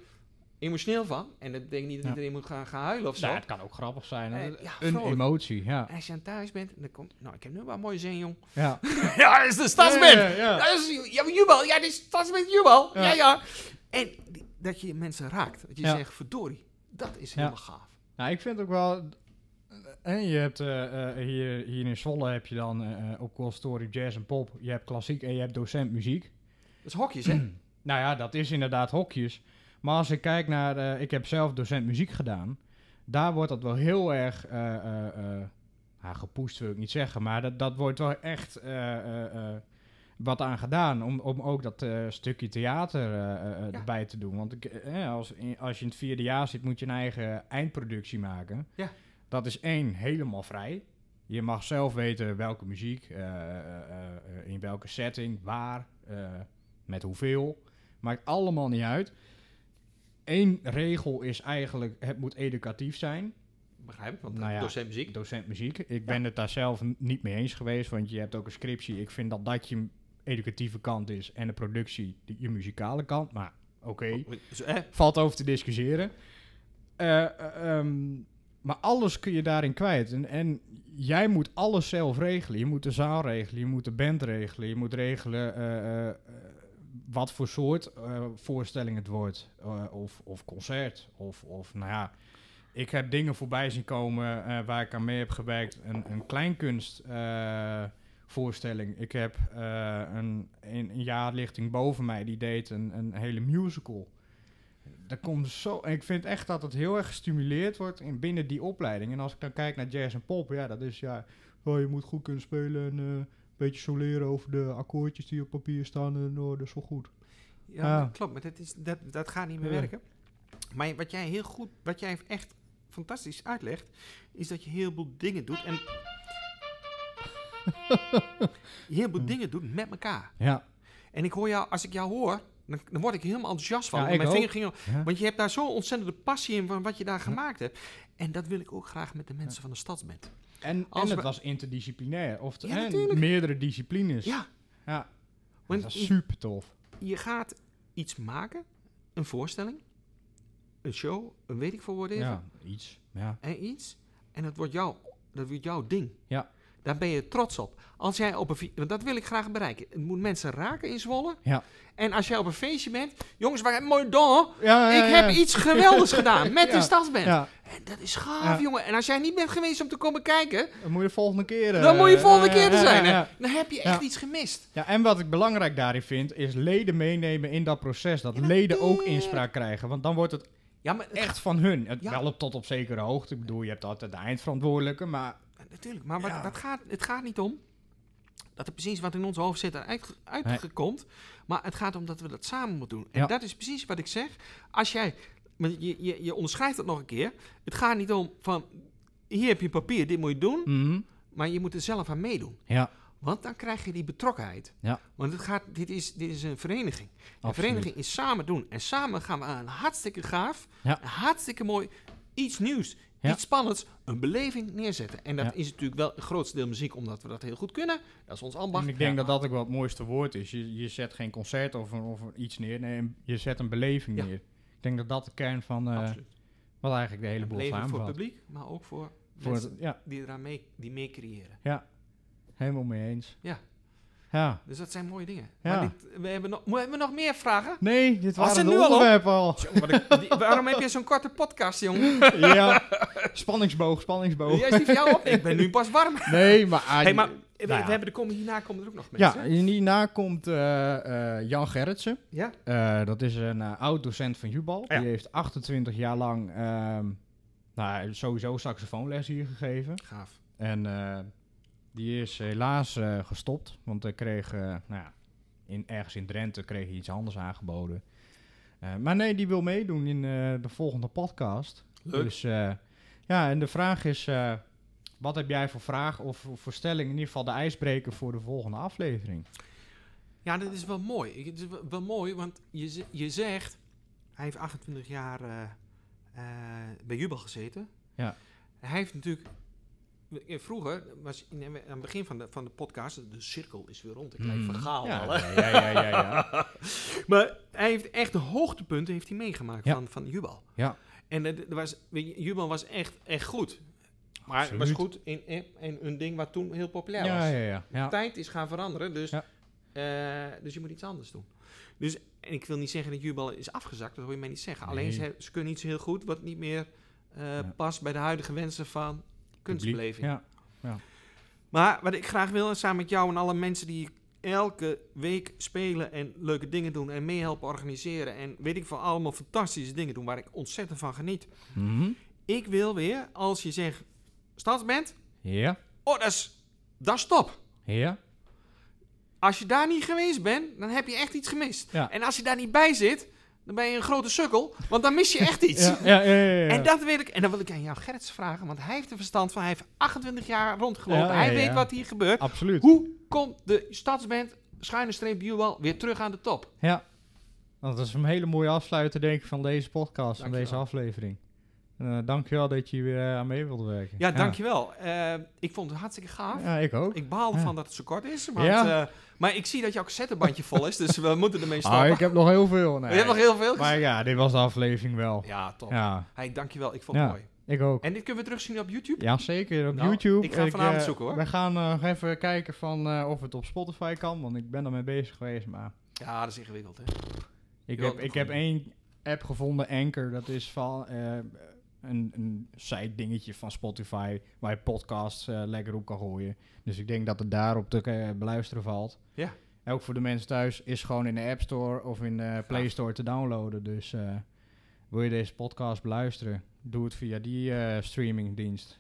emotioneel van. En dat betekent niet dat ja. iedereen moet gaan, gaan huilen of zo. Ja, het kan ook grappig zijn. Uh, ja, een emotie, ja. En als je aan thuis bent, dan komt... Nou, ik heb nu wel een mooie zin, jong. Ja, ja dat is de Stadsband. Ja, ja, ja. Dat is ja, Jubal. Ja, dit is Stadsband Jubal. Ja. ja, ja. En die, dat je mensen raakt. Dat je ja. zegt, verdorie, dat is helemaal ja. gaaf. Nou, ik vind ook wel... En je hebt uh, uh, hier, hier in Zwolle heb je dan uh, op conservatorium jazz en pop. Je hebt klassiek en je hebt docent muziek. Dat is hokjes, hè? Nou ja, dat is inderdaad hokjes. Maar als ik kijk naar, uh, ik heb zelf docent muziek gedaan. Daar wordt dat wel heel erg, uh, uh, uh, ja, gepoest wil ik niet zeggen. Maar dat, dat wordt wel echt uh, uh, uh, wat aan gedaan. Om, om ook dat uh, stukje theater uh, uh, ja. erbij te doen. Want ik, eh, als, in, als je in het vierde jaar zit, moet je een eigen eindproductie maken. Ja. Dat is één, helemaal vrij. Je mag zelf weten welke muziek, uh, uh, uh, in welke setting, waar, uh, met hoeveel. Maakt allemaal niet uit. Eén regel is eigenlijk, het moet educatief zijn. Begrijp ik, want nou ja, docent muziek. Docent muziek. Ik ja. ben het daar zelf niet mee eens geweest, want je hebt ook een scriptie. Ik vind dat dat je educatieve kant is en de productie de, je muzikale kant. Maar oké, okay, eh? valt over te discussiëren. Uh, um, maar alles kun je daarin kwijt. En, en jij moet alles zelf regelen. Je moet de zaal regelen, je moet de band regelen, je moet regelen... Uh, uh, wat voor soort uh, voorstelling het wordt. Uh, of, of concert. Of, of nou ja. Ik heb dingen voorbij zien komen uh, waar ik aan mee heb gewerkt. Een, een kleinkunstvoorstelling. Uh, ik heb uh, een, een, een jaarlichting boven mij. Die deed een, een hele musical. Dat komt zo, ik vind echt dat het heel erg gestimuleerd wordt in, binnen die opleiding. En als ik dan kijk naar jazz en pop. Ja, dat is ja. Oh, je moet goed kunnen spelen en... Uh, beetje soleren over de akkoordjes die op papier staan. En oh, dat is wel goed. Ja, ah. dat klopt. Maar dat, is, dat, dat gaat niet meer ja. werken. Maar wat jij heel goed, wat jij echt fantastisch uitlegt, is dat je heel veel dingen doet. En heel veel dingen doet met elkaar. Ja. En ik hoor jou, als ik jou hoor, dan, dan word ik helemaal enthousiast van. Ja, mijn vinger ging, ja. Want je hebt daar zo'n ontzettende passie in van wat je daar ja. gemaakt hebt. En dat wil ik ook graag met de mensen ja. van de Stadsband. En, en het was interdisciplinair. Of te, ja, en meerdere disciplines. Ja. ja. Dat is super tof. Je gaat iets maken. Een voorstelling. Een show. Een weet ik veel wat even. Ja, iets. Ja. En iets. En dat wordt, jou, dat wordt jouw ding. Ja. Daar ben je trots op. Als jij op een, want dat wil ik graag bereiken. Het moet mensen raken in Zwolle. Ja. En als jij op een feestje bent. Jongens, wat mooi dan. Ja, ja, ik ja, heb ja. iets geweldigs gedaan. Met ja. de Stadsband. Ja. En dat is gaaf, ja. jongen. En als jij niet bent geweest om te komen kijken... Dan moet je de volgende keer... Uh, dan moet je de volgende keer er zijn. Ja, ja, ja. Dan heb je echt ja. iets gemist. Ja, en wat ik belangrijk daarin vind... is leden meenemen in dat proces. Dat ja, leden ook inspraak krijgen. Want dan wordt het, ja, maar het echt gaat, van hun. Het ja. wel op, tot op zekere hoogte. Ik bedoel, je hebt altijd de eindverantwoordelijke, maar... Natuurlijk, maar ja. wat, dat gaat, het gaat niet om... dat er precies wat in ons hoofd zit eruit uitgekomt. Nee. Maar het gaat om dat we dat samen moeten doen. En ja. dat is precies wat ik zeg. Als jij... Maar je, je, je onderschrijft het nog een keer. Het gaat niet om van... hier heb je papier, dit moet je doen. Mm-hmm. Maar je moet er zelf aan meedoen. Ja. Want dan krijg je die betrokkenheid. Ja. Want het gaat, dit, is, dit is een vereniging. Een vereniging is samen doen. En samen gaan we aan een hartstikke gaaf... Ja. Een hartstikke mooi iets nieuws. Ja. Iets spannends. Een beleving neerzetten. En dat ja. is natuurlijk wel een grootste deel muziek... omdat we dat heel goed kunnen. Dat is ons ambacht. En ik denk ja. dat dat ook wel het mooiste woord is. Je, je zet geen concert of, of iets neer. Nee, je zet een beleving ja. neer. Ik denk dat dat de kern van uh, wat eigenlijk de hele boel samenvat. Voor het publiek, maar ook voor, voor mensen het, ja. die eraan mee, die mee creëren. Ja, helemaal mee eens. Ja. ja. Dus dat zijn mooie dingen. Ja. Maar dit, we hebben, nog, hebben we nog meer vragen? Nee, dit was het onderwerp al. al. Zo, ik, die, waarom heb je zo'n korte podcast, jongen? ja, spanningsboog, spanningsboog. Jij is die van jou op? Ik ben nu pas warm. Nee, maar... Hey, maar we, nou ja. we hebben de kom, hierna komen er ook nog mensen. Ja, hierna komt uh, uh, Jan Gerritsen. Ja? Uh, dat is een uh, oud-docent van Jubal. Ja. Die heeft achtentwintig jaar lang um, nou, sowieso saxofoonles hier gegeven. Gaaf. En uh, die is helaas uh, gestopt. Want hij kreeg, uh, nou ja, in, ergens in Drenthe kreeg hij iets anders aangeboden. Uh, maar nee, die wil meedoen in uh, de volgende podcast. Leuk. Dus uh, ja, en de vraag is... Uh, wat heb jij voor vraag of voor stelling, in ieder geval de ijsbreker voor de volgende aflevering? Ja, dat is wel mooi. Het is wel mooi, want je, z- je zegt... Hij heeft achtentwintig jaar uh, uh, bij Jubal gezeten. Ja. Hij heeft natuurlijk... Vroeger, was in, aan het begin van de, van de podcast... De cirkel is weer rond. Ik lijk mm. vergaal ja, al. Ja, ja, ja, ja, ja. Maar hij heeft echt de hoogtepunten heeft hij meegemaakt ja. van, van Jubal. Ja. En uh, was, Jubal was echt, echt goed... Maar absoluut. Het was goed in, in, in een ding wat toen heel populair ja, was. Ja, ja, ja. De tijd is gaan veranderen, dus, ja. uh, dus je moet iets anders doen. Dus en ik wil niet zeggen dat Jubal is afgezakt, dat hoor je mij niet zeggen. Nee. Alleen ze, ze kunnen iets heel goed wat niet meer uh, ja. past bij de huidige wensen van kunstbeleving. Ja. Ja. Maar wat ik graag wil, samen met jou en alle mensen die elke week spelen en leuke dingen doen en meehelpen organiseren en weet ik veel, allemaal fantastische dingen doen waar ik ontzettend van geniet. Mm-hmm. Ik wil weer, als je zegt... Stadsband? Ja. Oh, dat is, dat is top. Ja. Als je daar niet geweest bent, dan heb je echt iets gemist. Ja. En als je daar niet bij zit, dan ben je een grote sukkel, want dan mis je echt iets. ja, ja, ja, ja, ja. En dat wil ik, en dan wil ik aan jou Gerrits vragen, want hij heeft er verstand van, hij heeft achtentwintig jaar rondgelopen, ja, ja, hij weet ja. wat hier gebeurt. Absoluut. Hoe komt de Stadsband, schuine streep Jubal, weer terug aan de top? Ja. Nou, dat is een hele mooie afsluiter, denk ik, van deze podcast, dankjewel. van deze aflevering. Uh, dankjewel dat je weer uh, aan mee wilde werken. Ja, dankjewel. Uh, ik vond het hartstikke gaaf. Ja, ik ook. Ik baal ervan ja. dat het zo kort is. Want, ja. uh, maar ik zie dat jouw cassettebandje vol is, dus we moeten ermee stoppen. Ah, ik heb nog heel veel. Nee. Je hebt nog heel veel? Maar ja, dit was de aflevering wel. Ja, top. Ja. Hey, dankjewel. Ik vond het ja. mooi. Ik ook. En dit kunnen we terugzien op YouTube? Ja, zeker. Op nou, YouTube. Ik ga ik, vanavond uh, zoeken, hoor. We gaan uh, even kijken van, uh, of het op Spotify kan, want ik ben ermee bezig geweest. Maar... Ja, dat is ingewikkeld, hè? Ik, heb, ik heb één app gevonden, Anchor. Dat is van uh, een, een side dingetje van Spotify, waar je podcasts uh, lekker op kan gooien. Dus ik denk dat het daarop te uh, beluisteren valt. Ja. En ook voor de mensen thuis is gewoon in de App Store of in de Play Store te downloaden. Dus uh, wil je deze podcast beluisteren? Doe het via die uh, streamingdienst.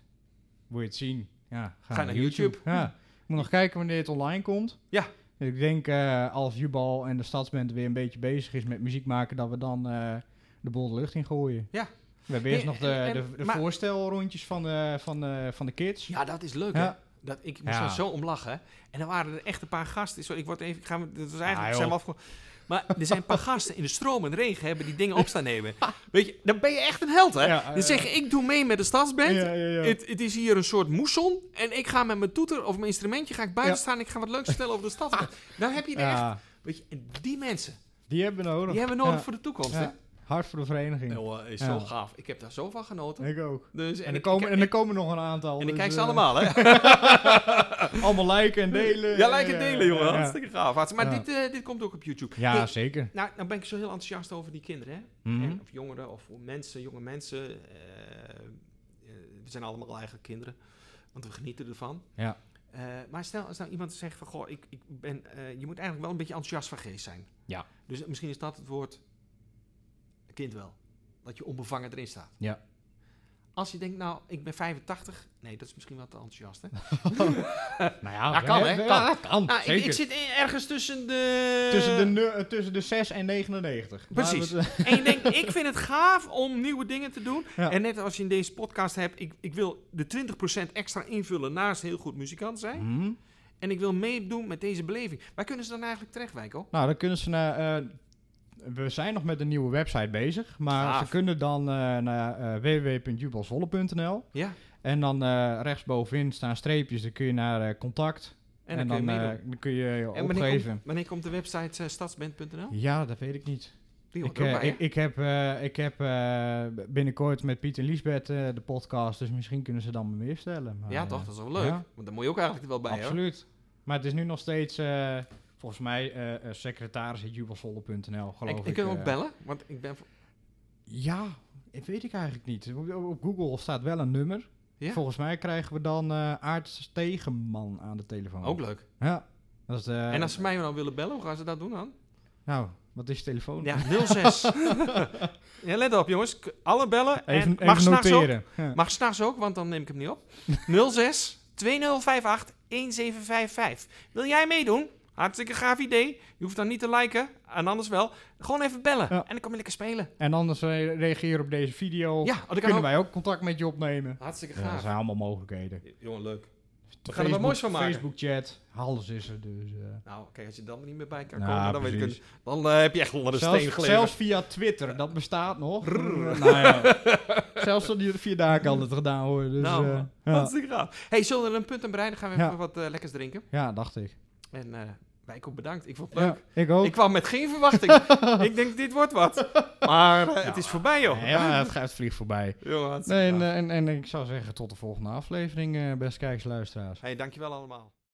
Wil je het zien? Ja, ga, ga naar YouTube. YouTube. Ja. Ja. Ik moet nog kijken wanneer het online komt. Ja. Ik denk uh, als Jubal en de Stadsband weer een beetje bezig is met muziek maken, dat we dan uh, de bol de lucht in gooien. Ja. We hebben eerst en, nog de, en, de, de maar, voorstelrondjes van de, van, de, van de kids. Ja, dat is leuk, ja. hè? Dat, ik moest ja. er zo om lachen. En dan waren er echt een paar gasten. Sorry, ik word even... Ik ga, dat was eigenlijk... Ah, zijn we afge- maar er zijn een paar gasten in de stroom en regen hebben die dingen op staan nemen. Weet je, dan ben je echt een held, hè? Ja, uh, dan zeg je, ik doe mee met de Stadsband. Ja, ja, ja. Het, het is hier een soort moesson. En ik ga met mijn toeter of mijn instrumentje ga ik buiten ja. staan. En ik ga wat leuks vertellen over de Stadsband. Dan heb je er ja. echt... Weet je, en die mensen... Die hebben we nodig. Die hebben we nodig ja. voor de toekomst, ja. hè? Hart voor de vereniging. Oh, uh, is ja. zo gaaf. Ik heb daar zo van genoten. Ik ook. Dus, en, en, er komen, ik, en er komen nog een aantal. En dus ik kijk ze uh, allemaal, hè? Allemaal liken en delen. Ja, liken en delen, jongen. Ja. Hartstikke gaaf. Hartstikke. Maar ja. dit, uh, dit komt ook op YouTube. Ja, hey, zeker. Nou, nou ben ik zo heel enthousiast over die kinderen, hè? Mm-hmm. En, of jongeren, of mensen, jonge mensen. Uh, uh, we zijn allemaal eigen kinderen. Want we genieten ervan. Ja. Uh, maar stel als nou iemand zegt van, goh, ik, ik ben, uh, je moet eigenlijk wel een beetje enthousiast van geest zijn. Ja. Dus misschien is dat het woord... Kind wel. Dat je onbevangen erin staat. Ja. Als je denkt, nou, ik ben vijfentachtig. Nee, dat is misschien wat te enthousiast, hè? Nou ja, dat kan, hè? Kan. Ja, kan. Nou, ik, ik zit ergens tussen de... Tussen de, nu, tussen de zes en negenennegentig. Precies. Het, en je denkt, ik vind het gaaf om nieuwe dingen te doen. Ja. En net als je in deze podcast hebt, ik, ik wil de twintig procent extra invullen naast heel goed muzikant zijn. Mm. En ik wil meedoen met deze beleving. Waar kunnen ze dan eigenlijk terecht, Wijko? Nou, dan kunnen ze naar... Uh, We zijn nog met een nieuwe website bezig, maar Graaf. Ze kunnen dan uh, naar uh, w w w punt jubal zwolle punt n l. Ja. En dan uh, rechtsbovenin staan streepjes, dan kun je naar uh, contact. En dan, en dan, kun, je uh, dan kun je je en opgeven. Wanneer komt, wanneer komt de website uh, stadsband punt n l? Ja, dat weet ik niet. Ik, uh, ik, ik heb, uh, ik heb uh, binnenkort met Piet en Liesbeth uh, de podcast, dus misschien kunnen ze dan me weer stellen. Maar, ja, toch? Dat is wel leuk. Ja. Want daar moet je ook eigenlijk wel bij, absoluut. Hoor. Absoluut. Maar het is nu nog steeds... Uh, Volgens mij uh, secretaris punt jubal zwolle punt n l, geloof ik. Ik kan ook uh, bellen, want ik ben... Voor... Ja, dat weet ik eigenlijk niet. Op Google staat wel een nummer. Ja? Volgens mij krijgen we dan uh, Aarts Tegenman aan de telefoon. Ook leuk. Ja. Dat is de, en als ze mij dan willen bellen, hoe gaan ze dat doen dan? Nou, wat is je telefoon? Ja, nul zes. Ja, let op, jongens. Alle bellen. En even, mag even noteren. Ook, ja. Mag s'nachts ook, want dan neem ik hem niet op. nul zes, twee nul vijf acht, een zeven vijf vijf. Wil jij meedoen? Hartstikke gaaf idee. Je hoeft dan niet te liken. En anders wel. Gewoon even bellen. Ja. En dan kom je lekker spelen. En anders reageer op deze video. Ja, oh, dan kunnen ook... wij ook contact met je opnemen. Hartstikke gaaf. Ja, dat zijn allemaal mogelijkheden. Jongen, leuk. We gaan er wat moois van maken. Facebook chat. Alles is er dus. Uh... Nou, kijk, als je dan niet meer bij kan nou, komen, dan, weet ik, dan uh, heb je echt onder de zelfs, steen gelegen. Zelfs via Twitter, dat bestaat nog. Rrr, nou ja. Zelfs al die vier dagen al het gedaan hoor. Dus, nou, uh, ja. Hartstikke gaaf. Hey, zullen we er een punt aan bereiden? Gaan we even ja. wat uh, lekkers drinken? Ja, dacht ik. En uh, Wijko, bedankt. Ik vond het leuk. Ja, ik ook. Ik kwam met geen verwachting. Ik denk, dit wordt wat. Maar uh, ja. het is voorbij, joh. Ja, ja het, gaat, het vliegt voorbij. Jongen, nee, en, en, en ik zou zeggen, tot de volgende aflevering, uh, beste kijkers en luisteraars. Hey, dankjewel allemaal.